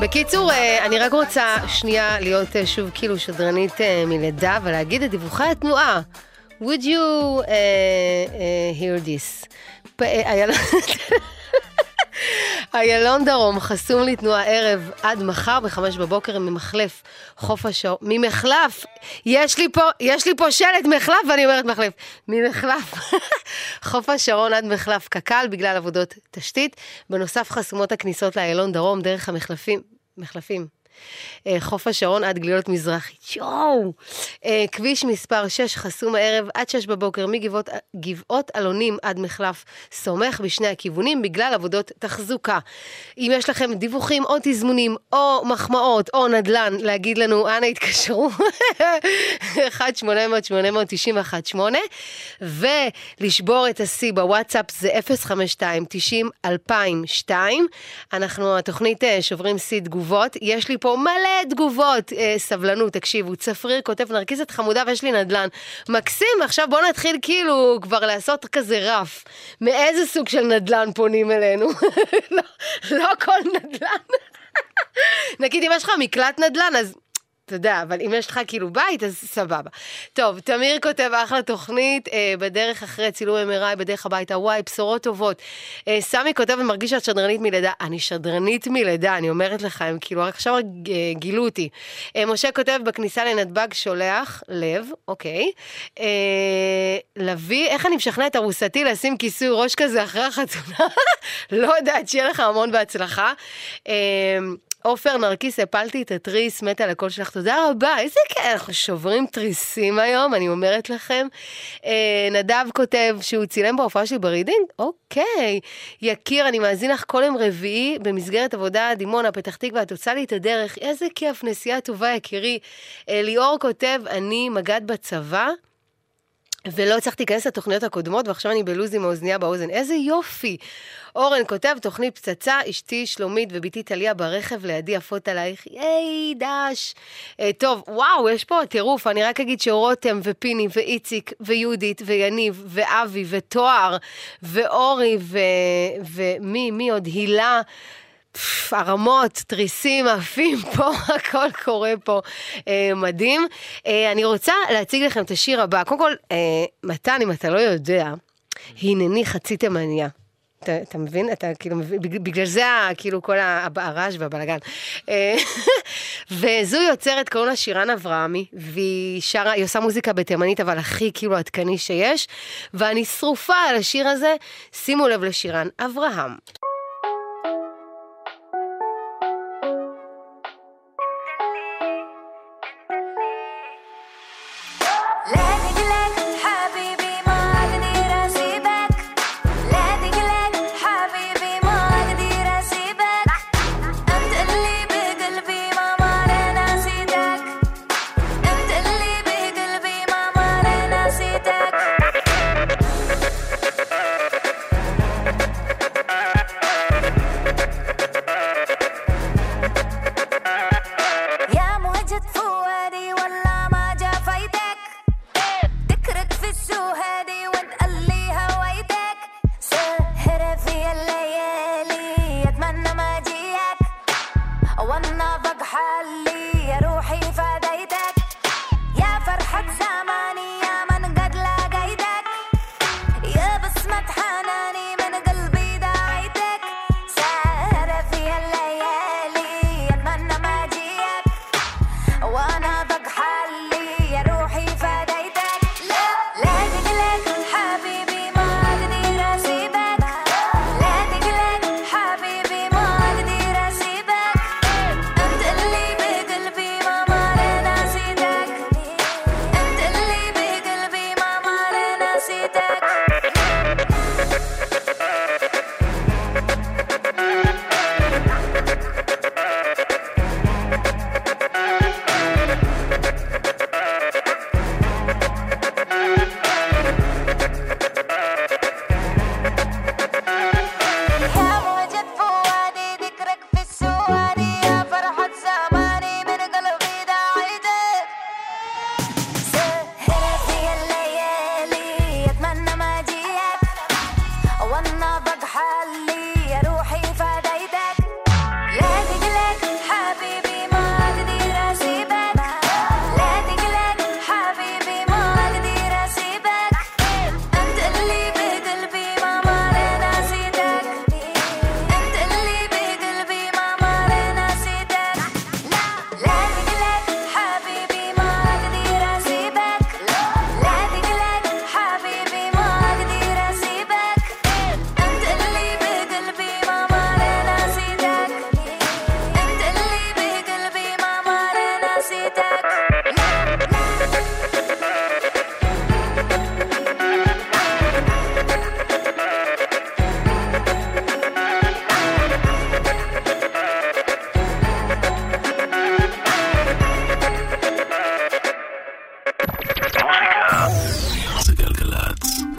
בקיצור, אני רק רוצה שנייה להיות שוב כאילו שדרנית מלידה ולהגיד את דיווחי התנועה. Would you hear this? איילון דרום חסום לתנועה ערב עד מחר ב-5 בבוקר ממחלף חוף השור. ממחלף! יש לי פה שלט מחלף ואני אומרת מחלף. ממחלף חוף השרון עד מחלף קקל בגלל עבודות תשתית. בנוסף חסומות הכניסות לאיילון דרום דרך המחלפים. חוף השרון עד גלילות מזרחית. שואו! כביש מספר 6 חסום הערב עד 6 בבוקר מגבעות אלונים עד מחלף סומך בשני הכיוונים בגלל עבודות תחזוקה. אם יש לכם דיווחים או תזמונים או מחמאות או נדלן להגיד לנו, אנא התקשרו 1-800-891-8 ולשבור את ה-C בוואטסאפ זה 052-90-2002. אנחנו התוכנית שוברים C תגובות. יש לי פה מלא תגובות, סבלנות, תקשיבו, צפריר כותב נרקיס את חמודה ויש לי נדלן, מקסים, עכשיו בוא נתחיל כאילו כבר לעשות כזה רף, מאיזה סוג של נדלן פונים אלינו, לא כל נדלן, נגיד אם יש לך מקלט נדלן, אז תודה, אבל אם יש לך כאילו בית, אז סבבה. טוב, תמיר כותב אחלה תוכנית, בדרך אחרי צילום MRI, בדרך הביתה, וואי, בשורות טובות. סמי כותב ומרגיש שאת שדרנית מלידה, אני שדרנית מלידה, אני אומרת לך, הם כאילו, רק עכשיו גילו אותי. משה כותב בכניסה לנתב"ג שולח לב, אוקיי. לוי, איך אני משכנע את הרוסתי לשים כיסוי ראש כזה אחרי החתונה? לא יודעת, שיהיה לך המון בהצלחה. עופר, נרקיס, הפלתי את הטריס, מתה לקול שלך, תודה רבה, איזה כן, אנחנו שוברים טריסים היום, אני אומרת לכם. נדב כותב שהוא צילם בהופעה שלי ברידינג, אוקיי. יקיר, אני מאזין לך כל יום רביעי, במסגרת עבודה דימונה, פתח תקווה, את הוצאה לי את הדרך, איזה כיף, נסיעה טובה, יקירי. ליאור כותב, אני מגד בצבא, ולא הצלחתי להיכנס לתוכניות הקודמות, ועכשיו אני בלוז עם האוזנייה באוזן. איזה יופי! אורן כותב, תוכנית פצצה, אשתי שלומית וביתי תליה ברכב לידי, עפות עלייך, יאי, דש. טוב, וואו, יש פה טירוף, אני רק אגיד שרותם ופיני ואיציק ויהודית ויניב ואבי ותואר ואורי ומי, מי עוד? הילה. ערמות, תריסים, עפים פה, הכל קורה פה, מדהים. אני רוצה להציג לכם את השיר הבא. קודם כל, מתן, אם אתה לא יודע, הנני חצי תימניה. אתה מבין? אתה, כאילו, בגלל זה, כאילו, כל הרעש והבלגן. וזו יוצרת, קוראים לה שירן אברהמי, והיא שרה, היא עושה מוזיקה בתימנית, אבל הכי, כאילו, עדכני שיש, ואני שרופה על השיר הזה. שימו לב לשירן אברהם.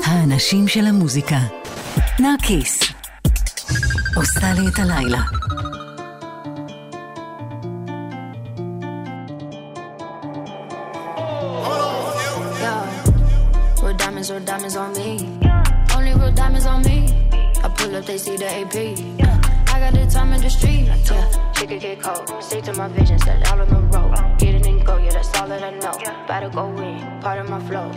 האנשים של המוזיקה. נרקיס. עושה לי את הלילה. Real diamonds, real diamonds on me. Only real diamonds on me. I pull up, they see the AP. I got the time in the street. She could get cold. Stick to my vision, set out on the road. Getting in go, yeah, that's all that I know. Gotta go in, part of my flow.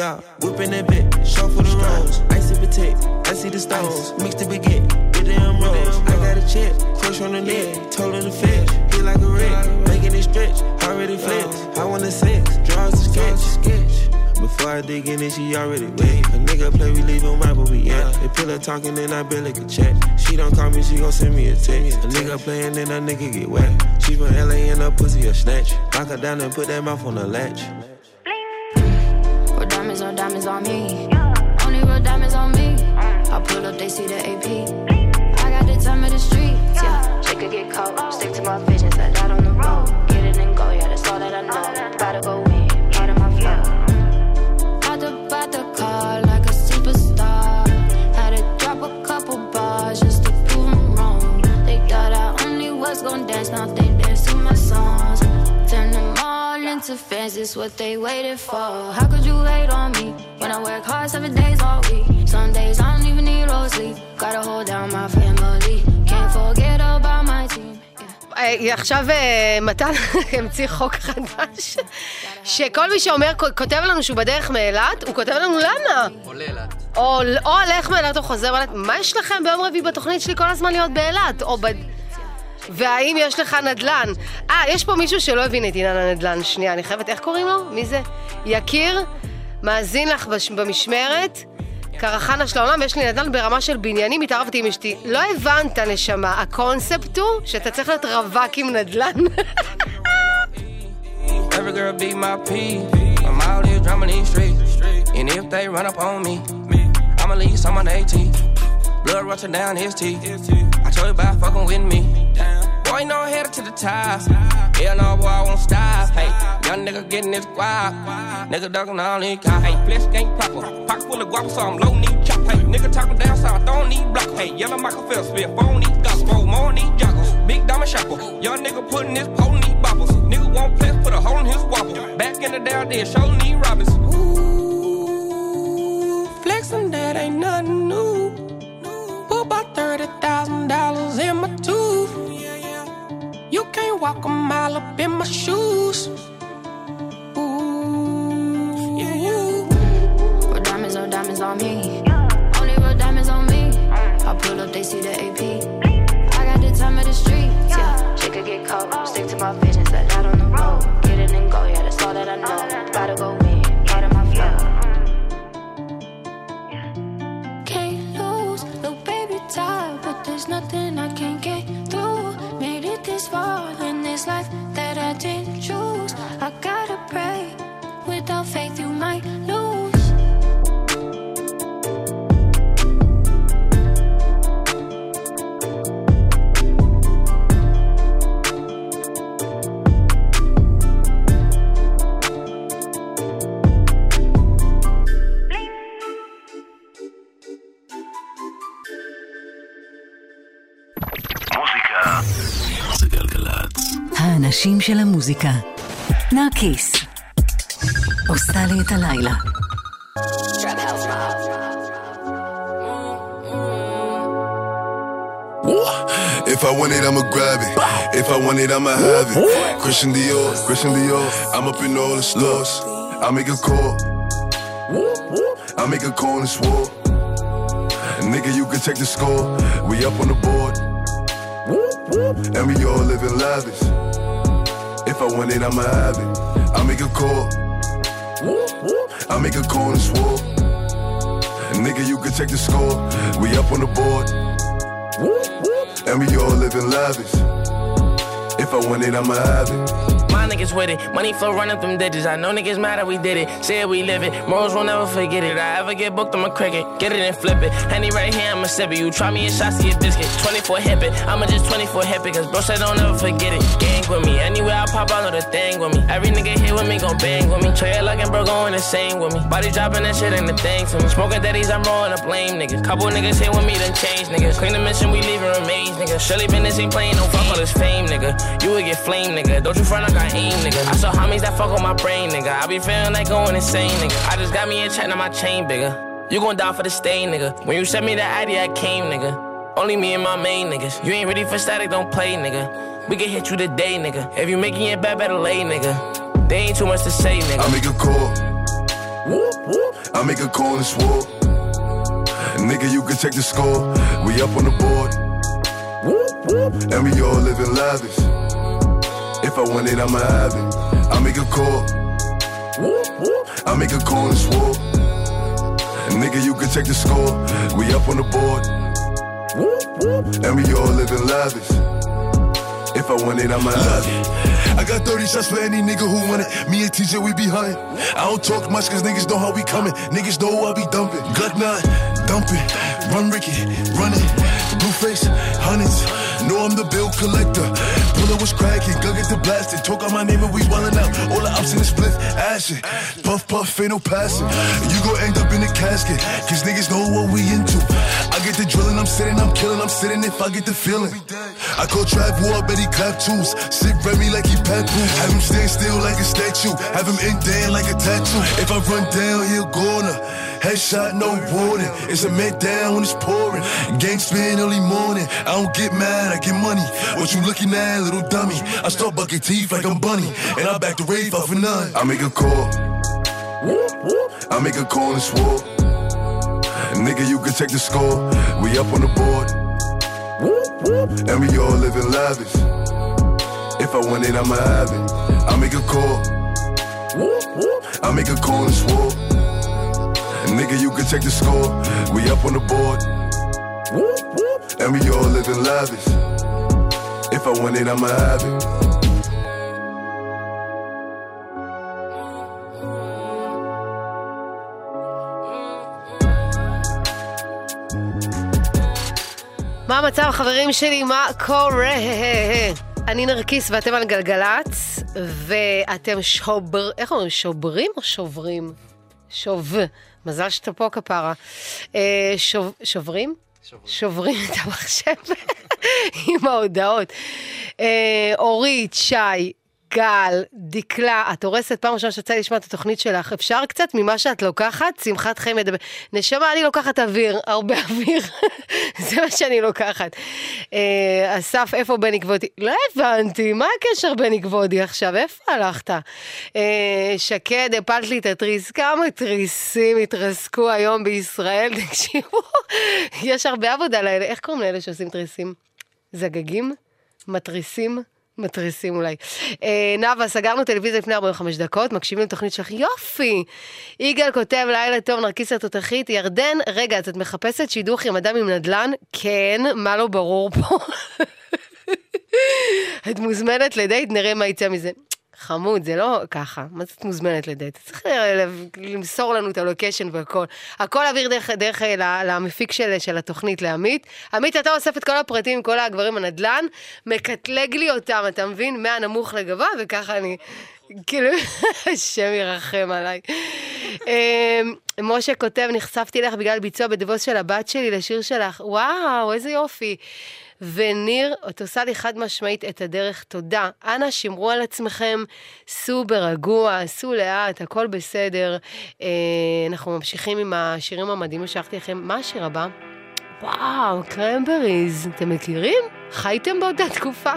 Yeah, whipping that bit, shuffle the rolls. Icy potato, I see the stones. Mix the baguette, get them rolls. I got a chip, crush on the net, told her to fish, hit like a red, making it stretch, already flipped. I want to sex, draws a sketch. Before I dig in it, she already wet. A nigga play, we leave him right where we at. If pillar talking, then I barely can chat. She don't call me, she gon' send me a text. A nigga playin', then a nigga get wet. She from LA and her pussy a snatch. Lock her down and put that mouth on the latch. Bling. Real diamonds on me. Only real diamonds on me. I pull up, they see the AP. I got the time of the streets, yeah. She could get cold. Stick to my vision, set out on the road. Get it and go, yeah, that's all that I know. About to go in, part of my flow. About the car like a superstar. Had to drop a couple bars just to prove them wrong. They thought I only was gonna dance, now they dance to my songs. Turn them all into fans, it's what they waited for. How could you wait on me when I work hard 7 days all week? Some days I don't even need rose sleep. Gotta hold down my family. Can't forget about my team. עכשיו מתן המציא חוק חדש שכל מי שאומר, כותב לנו שהוא בדרך מאילת, הוא כותב לנו למה? או לאילת. או הלך מאילת או חוזר מאילת. מה יש לכם ביום רביעי בתוכנית שלי כל הזמן להיות באילת? והאם יש לך נדל"ן? יש פה מישהו שלא הבין את עניין הנדל"ן. שנייה, אני חייבת, איך קוראים לו? מי זה? יקיר, מאזין לך במשמרת. קרחנה של העולם, יש לי נדל"ן ברמה של בניינים, התערבתי עם אשתי. לא הבנת, נשמה, הקונספט הוא שאתה צריך להיות רווק עם נדל"ן. Every girl be my pee. I'm out here drumming these streets. And if they run up on me, I'ma leave some on their teeth. Blood rushing down his teeth. I told you about fucking with me. Boy, no headed to the top. Hell no, boy, I won't stop. Hey, young nigga getting this guap. Nigga ducking all these cops. Hey, flesh ain't proper. Pocket full of guap, so I'm low knee chop. Hey, nigga talking down south, don't need block. Hey, yellow microphone spit, phone these guts, more on these joggles. Big diamond shopper. Young nigga putting this pole in these bobbles. Nigga won't play, put a hole in his wobble. Back in the down there, show Lee Robbins. Ooh, flexing that ain't nothing new. Put about $30,000 in my tooth. You can't walk a mile up in my shoes. Ooh, yeah. Real diamonds, no diamonds on me. Only real diamonds on me. I pull up, they see the AP. I got the time of the streets, yeah. She could get cold, stick to my vision, set out on the road. Get it and go, yeah, that's all that I know. Gotta go in, part of my flow. Can't lose, little baby tired, but there's nothing I can't get through. Made it this far in this life that I didn't choose. I gotta pray, without faith you might lose. האנשים של המוזיקה. נרקיס. עושה לי את הלילה. If I want it, I'ma grab it. If I want it, I'ma have it. Christian Dior, Christian Dior. I'm up in all the stores. I make a call. I make a call and swore. Nigga, you can check the score. We up on the board. And we all living lavish. If I want it, I'ma have it. I make a call. I make a call and swore. Nigga, you can check the score. We up on the board. And we all living lavish. If I want it, I'ma have it. My niggas with it. Money flow running through digits. I know niggas mad that we did it. Said we live it. Morals will never forget it. I ever get booked, I'ma cricket. Get it and flip it. Henny right here, I'ma sip it. You try me and shot, see a biscuit. 24 hip it. I'ma just 24 hip it. Cause bro said don't ever forget it. Gang with me. Anywhere I pop, I know the thing with me. Every nigga here with me gon' bang with me. Trail like and bro going insane with me. Body dropping that shit and the thing to me. Smoking daddies, I'm rolling a blame, nigga. Couple niggas here with me, then change, niggas. Clean the mission, we leaving remains, nigga. Shirley business ain't playing no fuck all this fame, nigga. You would get flame, nigga. Don't you front like I aim, nigga. I saw homies that fuck with my brain, nigga. I be feeling like going insane, nigga. I just got me a check, now my chain bigger. You gon' die for the stain, nigga. When you sent me that ID, I came, nigga. Only me and my main niggas. You ain't ready for static, don't play, nigga. We can hit you today, nigga. If you making it bad, better lay, nigga. There ain't too much to say, nigga. I make a call. Whoop, whoop. I make a call and swoop. Nigga, you can check the score. We up on the board. Whoop, whoop. And we all living lavish. If I want it, I'ma have it. I make a call. Whoop, whoop. I make a call and swoop. Nigga, you can check the score. We up on the board. Whoop, whoop. And we all living lavish. If I want it, I'ma have it. I got 30 shots for any nigga who want it. Me and TJ, we be hunting. I don't talk much cause niggas know how we coming. Niggas know I be dumping. Glut 9, dumping. Run Ricky, running. Blue face, hundreds. Know I'm the bill collector. Puller was cracking, gun get the blasting. Talk on my name and we wildin' out. All the ops in the split, ashin'. Puff, puff, ain't no passing. You gon' end up in the casket cause niggas know what we into. I get the drillin', I'm sitting, I'm killing, I'm sitting if I get the feeling. I call Trav War, I bet he clap twos. Sit Remy like he Pat Boone. Have him stand still like a statue. Have him in there like a tattoo. If I run down, he'll go on a headshot, no warning. It's a man down when it's pouring. Gang spin early morning. I don't get mad, I get money. What you looking at, little dummy? I start bucking teeth like I'm Bunny. And I back the rave off for none. I make a call. I make a call and swore. Nigga, you can check the score. We up on the board. And we all living lavish. If I want it, I'ma have it. I make a call. I make a call and swoop. Nigga, you can check the score. We up on the board. And we all living lavish. If I want it, I'ma have it. מה המצב, חברים שלי? מה קורה? אני נרקיס ואתם על גלגלץ, ואתם שובר... איך אומרים? שוברים או שוברים? מזל שאתה פה כפרה. שוברים? שוברים את המחשב עם ההודעות. אורית, שי, גל, דקלה, את הורסת. פעם ראשונה שצא לשמוע את התוכנית שלך. אפשר קצת ממה שאת לוקחת? שמחת חיים מדבר. נשמה, אני לוקחת אוויר, הרבה אוויר. זה מה שאני לוקחת. אסף, איפה בני גבודי? לא הבנתי, מה הקשר בני גבודי עכשיו? איפה הלכת? שקד, הפלת לי את התריס. כמה תריסים התרסקו היום בישראל? תקשיבו, יש הרבה עבודה לאלה. איך קוראים לאלה שעושים תריסים? זגגים? מטריסים? מטריסים אולי. נווה, סגרנו טלוויזיה לפני 45 דקות, מקשיבים לתוכנית שלך, יופי! יגאל כותב, לילה טוב, נרקיס התותחית, ירדן, רגע, את מחפשת שידוך עם אדם עם נדלן? כן, מה לא ברור פה? את מוזמנת לדייט, נראה מה יצא מזה. חמוד, זה לא ככה. מה זאת מוזמנת לדייט? צריך למסור לנו את הלוקיישן והכל. הכל עביר דרך למפיק של התוכנית, לעמית. עמית, אתה אוסף את כל הפרטים, כל הגברים הנדלן, מקטלג לי אותם, אתה מבין? מהנמוך לגבה, וככה אני... כאילו, השם ירחם עליי. משה כותב, נחשפתי לך בגלל ביצוע בדבוס של הבת שלי לשיר שלך. וואו, איזה יופי. וניר, את עושה לי חד משמעית את הדרך, תודה. אנא, שמרו על עצמכם, סו ברגוע, סו לאט, הכל בסדר. אנחנו ממשיכים עם השירים המדהים ששלחתי לכם. מה השיר הבא? וואו, קרמבריז. אתם מכירים? חייתם באותה תקופה.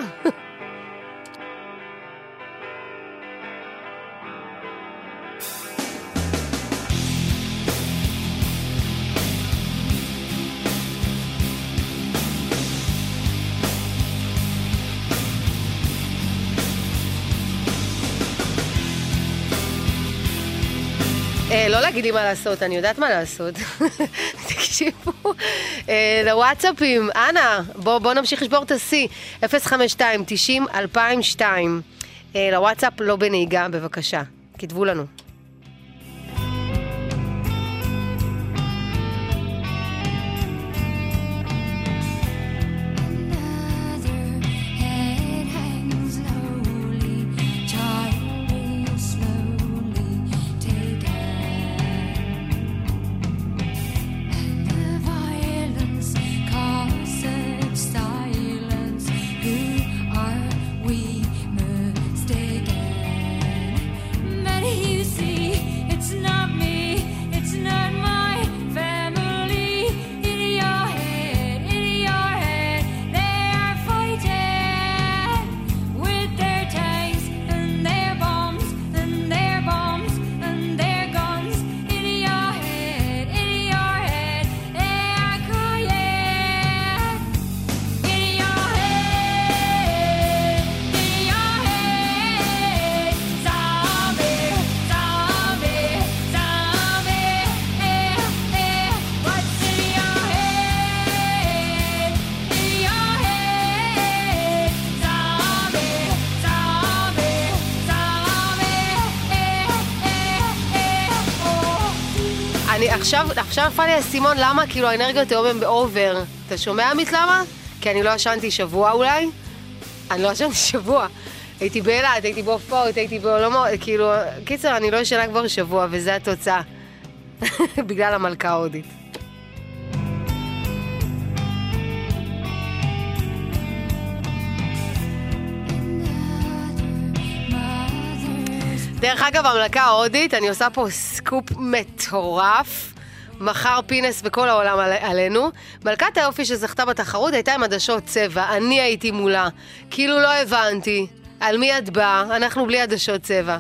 לא להגיד לי מה לעשות, אני יודעת מה לעשות. תקשיבו. לוואטסאפים, אנה, בואו נמשיך לשבור את ה-C. 052-90-2002. לוואטסאפ לא בנהיגה, בבקשה. כתבו לנו. You see עכשיו נפל לי הסימון, למה כאילו האנרגיות היום הן באובר. אתה שומע עמית למה? כי אני לא ישנתי שבוע אולי. אני לא ישנתי שבוע. הייתי באלת, הייתי באופורט, הייתי בעולמות, כאילו, קיצר, אני לא ישנה כבר שבוע, וזה התוצאה. בגלל המלכה ההודית. דרך אגב, המלכה ההודית, אני עושה פה סקופ מטורף. מחר פינס וכל העולם עלינו. מלכת היופי שזכתה בתחרות הייתה עם עדשות צבע. אני הייתי מולה. כאילו לא הבנתי. על מי את באה? אנחנו בלי עדשות צבע.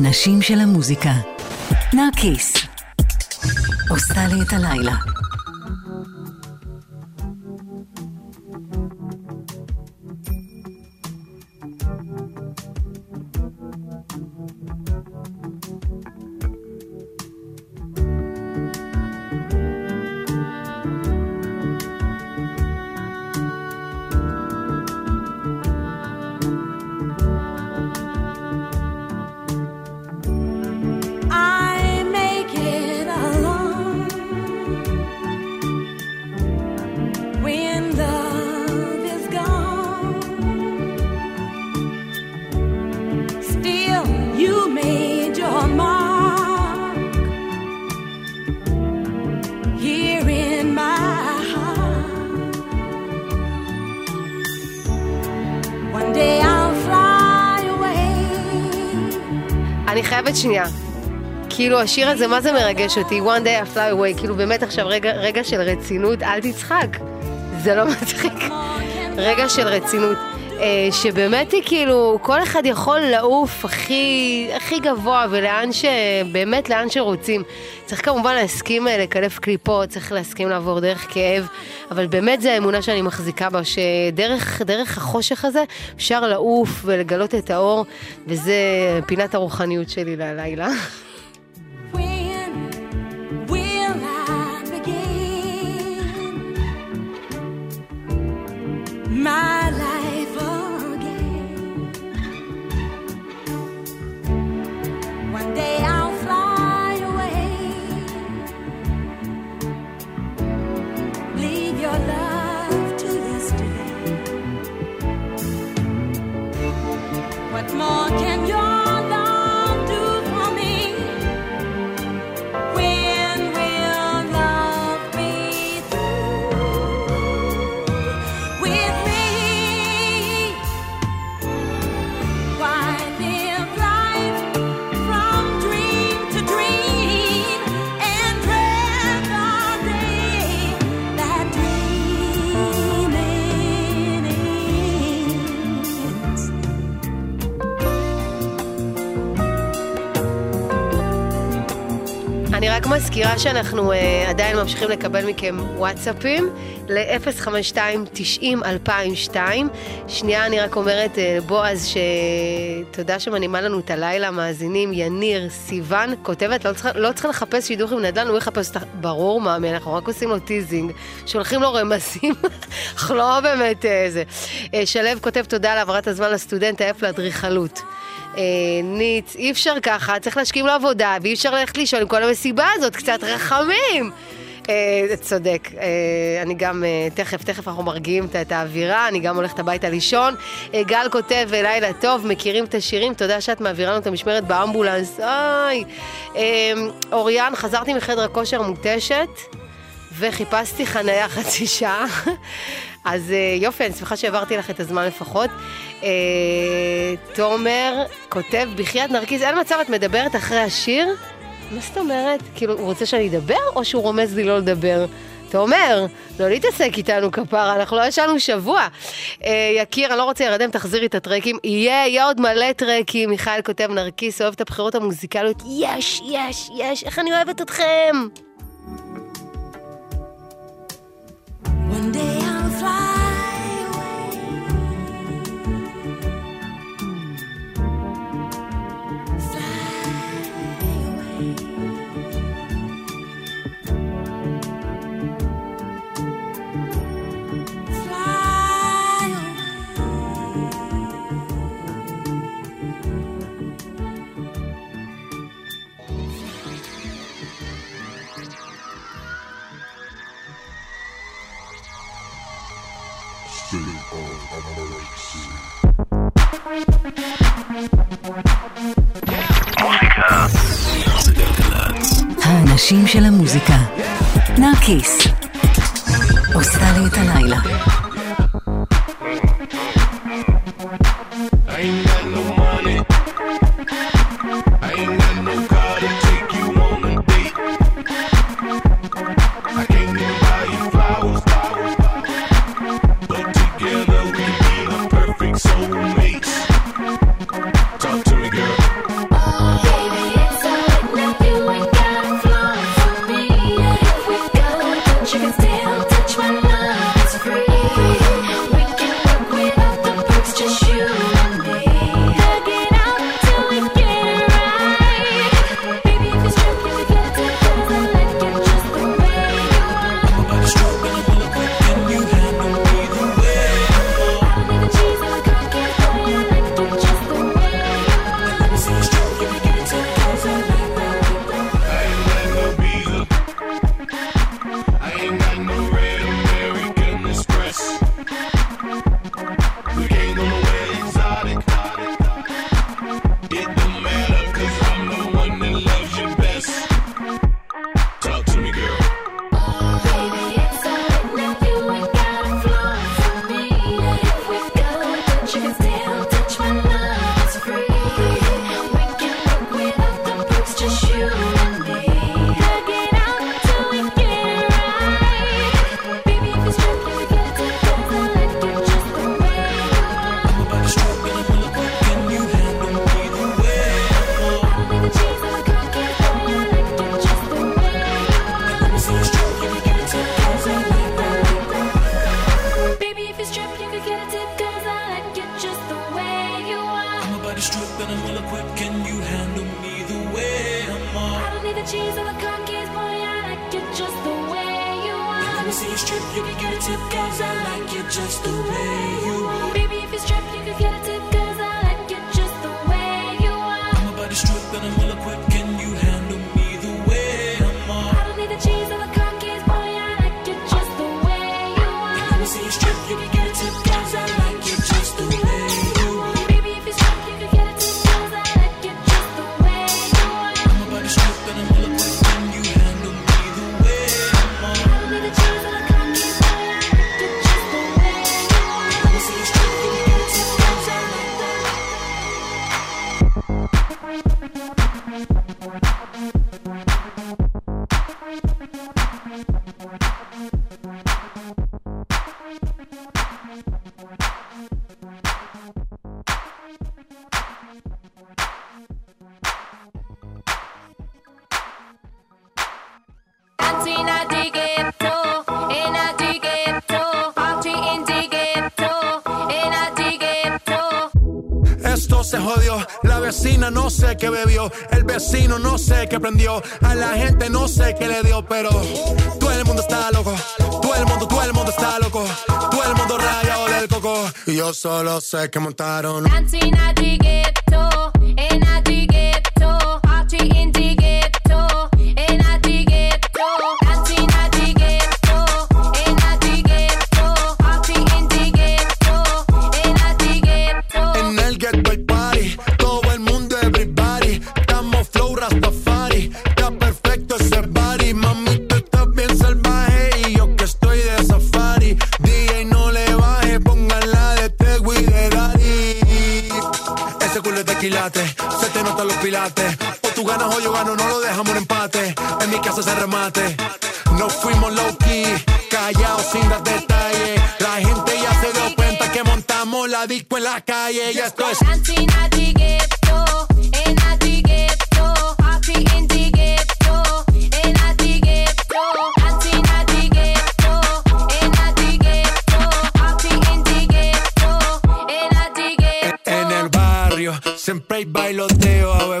נשים של המוזיקה. נרקיס. עושה לי את הלילה. שנייה, כאילו השיר הזה מה זה מרגש אותי, one day I fly away, כאילו באמת עכשיו רגע של רצינות, אל תצחק, זה לא מצחיק, רגע של רצינות, שבאמת היא כאילו, כל אחד יכול לעוף הכי גבוה ולאן שבאמת לאן שרוצים, צריך כמובן להסכים לקלף קליפות, צריך להסכים לעבור דרך כאב, אבל באמת זה האמונה שאני מחזיקה בה, שדרך החושך הזה אפשר לעוף ולגלות את האור, וזה פינת הרוחניות שלי ללילה. אני רק מזכירה שאנחנו עדיין ממשיכים לקבל מכם וואטסאפים ל-052-90-2002. שנייה, אני רק אומרת, בועז, שתודה שמנימה לנו את הלילה, מאזינים, יניר, סיוון, כותבת, לא צריכה לחפש שידוך עם נדלן, הוא יחפש אותך, ברור מאמי, אנחנו רק עושים לו טיזינג, שולחים לו רמסים, אך לא באמת איזה. שלב כותב תודה על עברת הזמן לסטודנט העף לאדריכלות. ניץ, אי אפשר ככה, צריך להשכים לו עבודה, ואי אפשר ללכת לישון עם כל המסיבה הזאת, קצת רחמים. צודק, אני גם תכף אנחנו מרגיעים את האווירה, אני גם הולכת הביתה לישון. גל כותב, לילה טוב, מכירים את השירים, תודה שאת מעבירה לנו את המשמרת באמבולנס. אוריאן, חזרתי מחדר הכושר מותשת, וחיפשתי חניה חצי שעה. אז יופי, אני שמחה שעברתי לך את הזמן לפחות. תומר כותב, בחיית נרקיס, אין מצב, את מדברת אחרי השיר? מה זאת אומרת? כאילו, הוא רוצה שאני אדבר, או שהוא רומז לי לא לדבר? תומר, לא להתעסק איתנו כפרה, אנחנו לא ישנו שבוע. יקיר, אני לא רוצה ירדם, תחזירי את הטרקים. יהיה עוד מלא טרקים. מיכאל כותב, נרקיס, אוהב את הבחירות המוזיקליות. יש, איך אני אוהבת אתכם? One day I'll fly away. האנשים של המוזיקה. נרקיס עושה לי את הלילה. Se jodió, la vecina no sé qué bebió, el vecino no sé qué prendió, a la gente no sé qué le dio, pero todo el mundo está loco, todo el mundo está loco, todo el mundo rayado del coco, y yo solo sé que montaron. Se te notan los pilates, o tú ganas o yo gano, no lo dejamos en empate. En mi casa se remate, no fuimos low key, callados sin dar detalles. La gente ya se dio cuenta que montamos la disco en la calle y esto es. Siempre hay bailoteo, Ave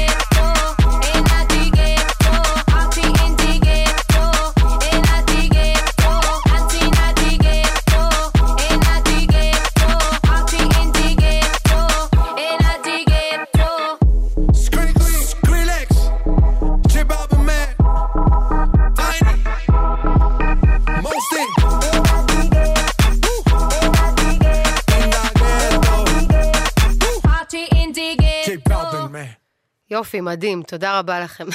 יופי, מדהים, תודה רבה לכם.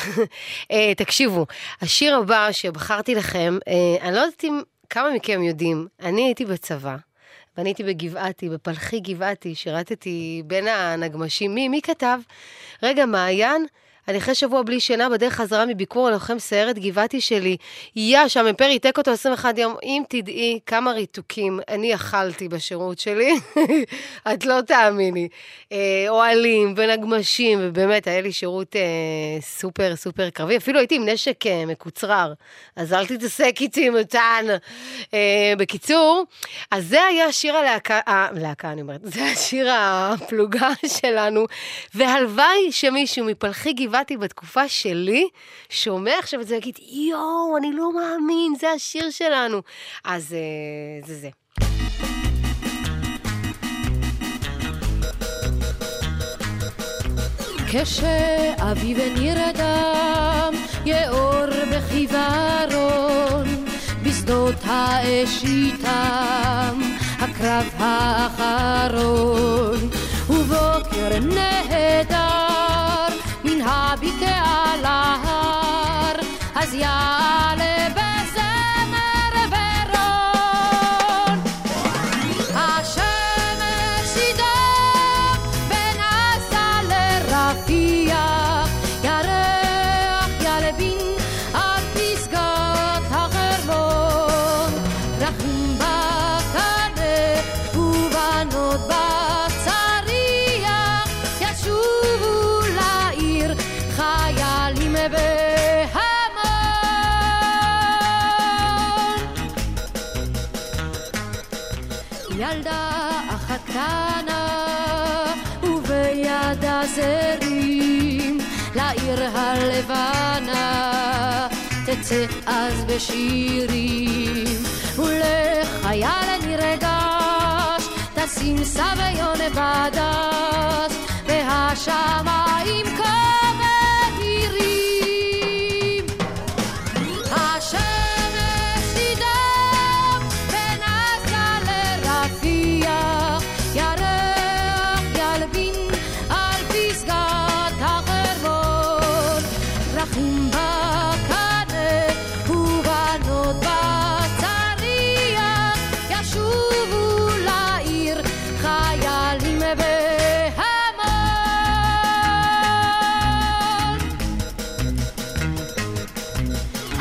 תקשיבו, השיר הבא שבחרתי לכם, אני לא יודעת אם כמה מכם יודעים, אני הייתי בצבא, ואני הייתי בגבעתי, בפלחי גבעתי, שירתתי בין הנגמשים. מי כתב? רגע, מעיין, אני אחרי שבוע בלי שינה בדרך חזרה מביקור הלוחם סיירת גבעתי שלי, שהמ"פ ריתק אותו 21 יום, אם תדעי כמה ריתוקים אני אכלתי בשירות שלי, את לא תאמיני, אוהלים ונגמשים, ובאמת היה לי שירות סופר סופר קרבי, אפילו הייתי עם נשק מקוצרר, אז אל תתעסק איתי מתן. בקיצור, אז זה היה שיר הלהקה, אני אומרת, זה השיר הפלוגה שלנו, והלוואי שמישהו מפלחי גבעתי, בתקופה שלי, שומע עכשיו את זה, להגיד, יואו, אני לא מאמין, זה השיר שלנו. אז זה. כשאביב נרדם, יאור בחיוורון, בשדות האש איתם, הקרב האחרון, ובוקר נהדר, הביטה על ההר, אז יעלה בזמר ורון. השמש ידע בין עשה לרפיע, ירח ילבין עד פסגת החרמון. דרכים בקנה ובנות בצריח ישובו חיילים בהמון. ילדה אחת קטנה ובידה זרים, לעיר הלבנה תצא אז בשירים, ולחייל נרגש תשים סביון בדש, והשמיים כמה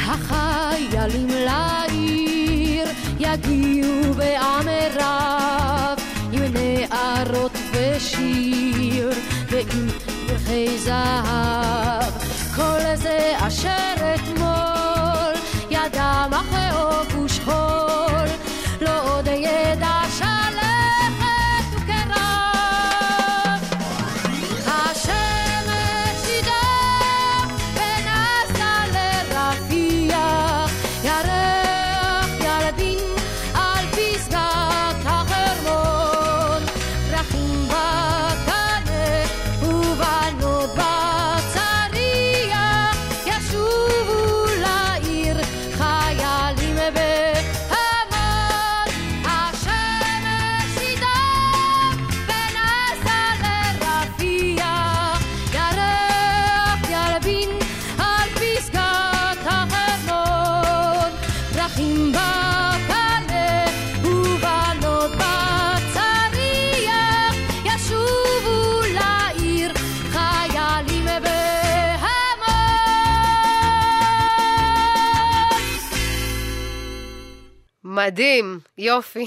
החיילים לעיר בדיו בעמרב עם נערות ושיר ועם מלכי זהב כל זה אשר אתמול ידם החאוב ושחול לא עוד ידע שלכת וקרב השמש ידע ונסה לרפיח ירח ילדים על פסגת החרמון פרחים בקנה ובנות בצריח ישובו לעיר חיילים מדהים, יופי.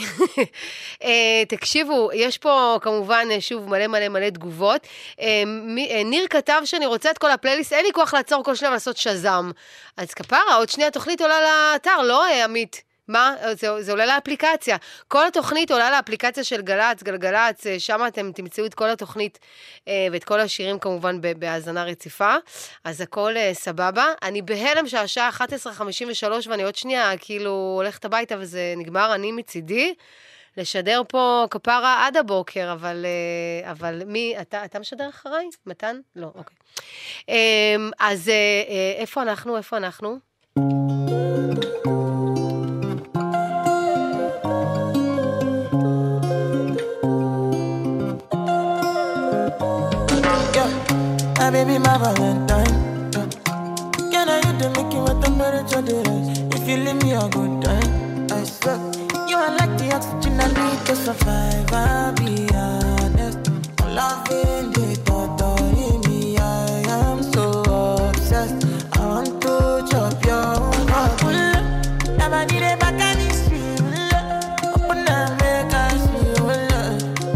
תקשיבו, יש פה כמובן שוב מלא מלא מלא תגובות. ניר כתב שאני רוצה את כל הפלייליסט, אין לי כוח לעצור כל שנייה ולעשות שזם. אז כפרה, עוד שנייה התוכנית עולה לאתר, לא עמית? מה? זה עולה לאפליקציה. כל התוכנית עולה לאפליקציה של גלגלצ, גלגלצ, שם אתם תמצאו את כל התוכנית ואת כל השירים כמובן בהאזנה רציפה. אז הכל סבבה. אני בהלם שהשעה 11:53 ואני עוד שנייה כאילו הולכת הביתה וזה נגמר. אני מצידי לשדר פה כפרה עד הבוקר, אבל מי, אתה משדר אחריי? מתן? לא, אוקיי. אז איפה אנחנו? איפה אנחנו? Baby, my Valentine, yeah. Can I hit the Mickey with temperature delay? If you leave me a good time, I swear. You are like the oxygen I need to survive, I'll be honest. I'm loving the thought of me, I am so obsessed. I want to chop your heart. Pull up, never need a back and it's real. Open up, make us feel.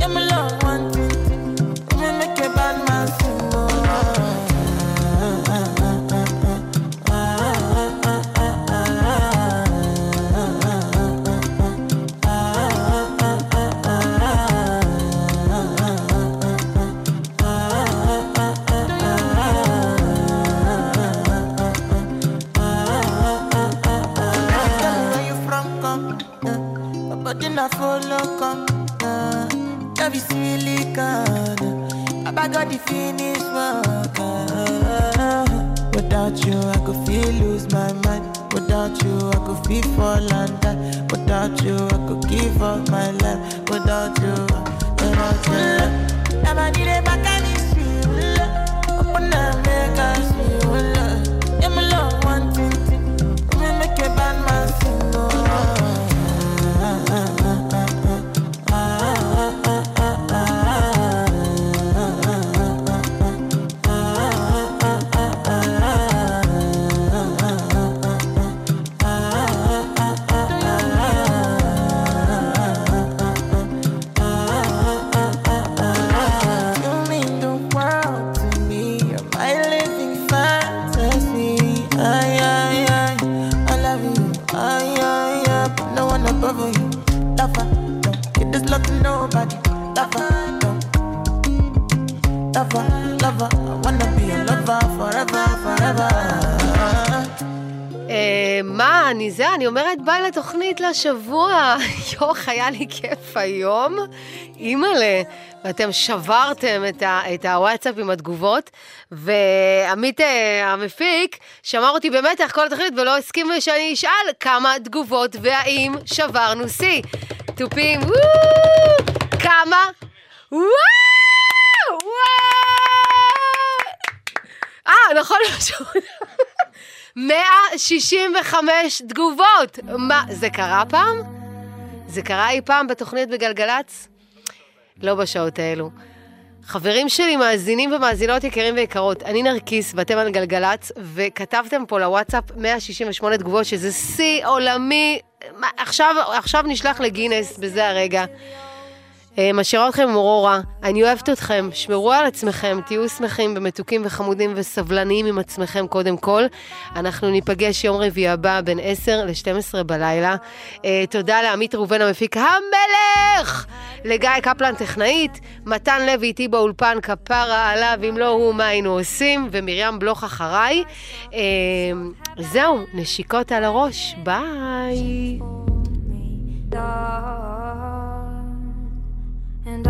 Yeah, my love, one thing, you make a bad man sing. I follow come, that is silicon. I got the finish work. Without you, I could feel lose my mind. Without you, I could feel fall and die. Without you, I could give up my life. Without you, without you, I'm a need it back and it's real. I'm gonna make us real. I'm a love one thing, I'm make a bad man single. אני אומרת, ביי לתוכנית לשבוע. יוח, היה לי כיף היום. אימאלה, ואתם שברתם את הוואטסאפ עם התגובות, ועמית המפיק שמר אותי במתח כל התוכנית, ולא הסכים שאני אשאל כמה תגובות, והאם שברנו סי. טופים, וואו! כמה? וואו! וואו! נכון, לא שומע. 165 תגובות. מה, זה קרה פעם? זה קרה אי פעם בתוכנית בגלגלץ? לא בשעות האלו. חברים שלי, מאזינים ומאזינות יקרים ויקרות, אני נרקיס ואתם על גלגלץ, וכתבתם פה לוואטסאפ 168 תגובות, שזה שיא עולמי עכשיו נשלח לגינס בזה הרגע. משאירה אתכם מורורה, אני אוהבת אתכם, שמרו על עצמכם, תהיו שמחים ומתוקים וחמודים וסבלניים עם עצמכם קודם כל. אנחנו ניפגש יום רביעי הבא בין 10 ל-12 בלילה. תודה לעמית ראובן המפיק המלך, לגיא קפלן טכנאית, מתן לוי איתי באולפן כפרה עליו, אם לא הוא מה היינו עושים, ומרים בלוך אחריי. זהו, נשיקות על הראש, ביי. And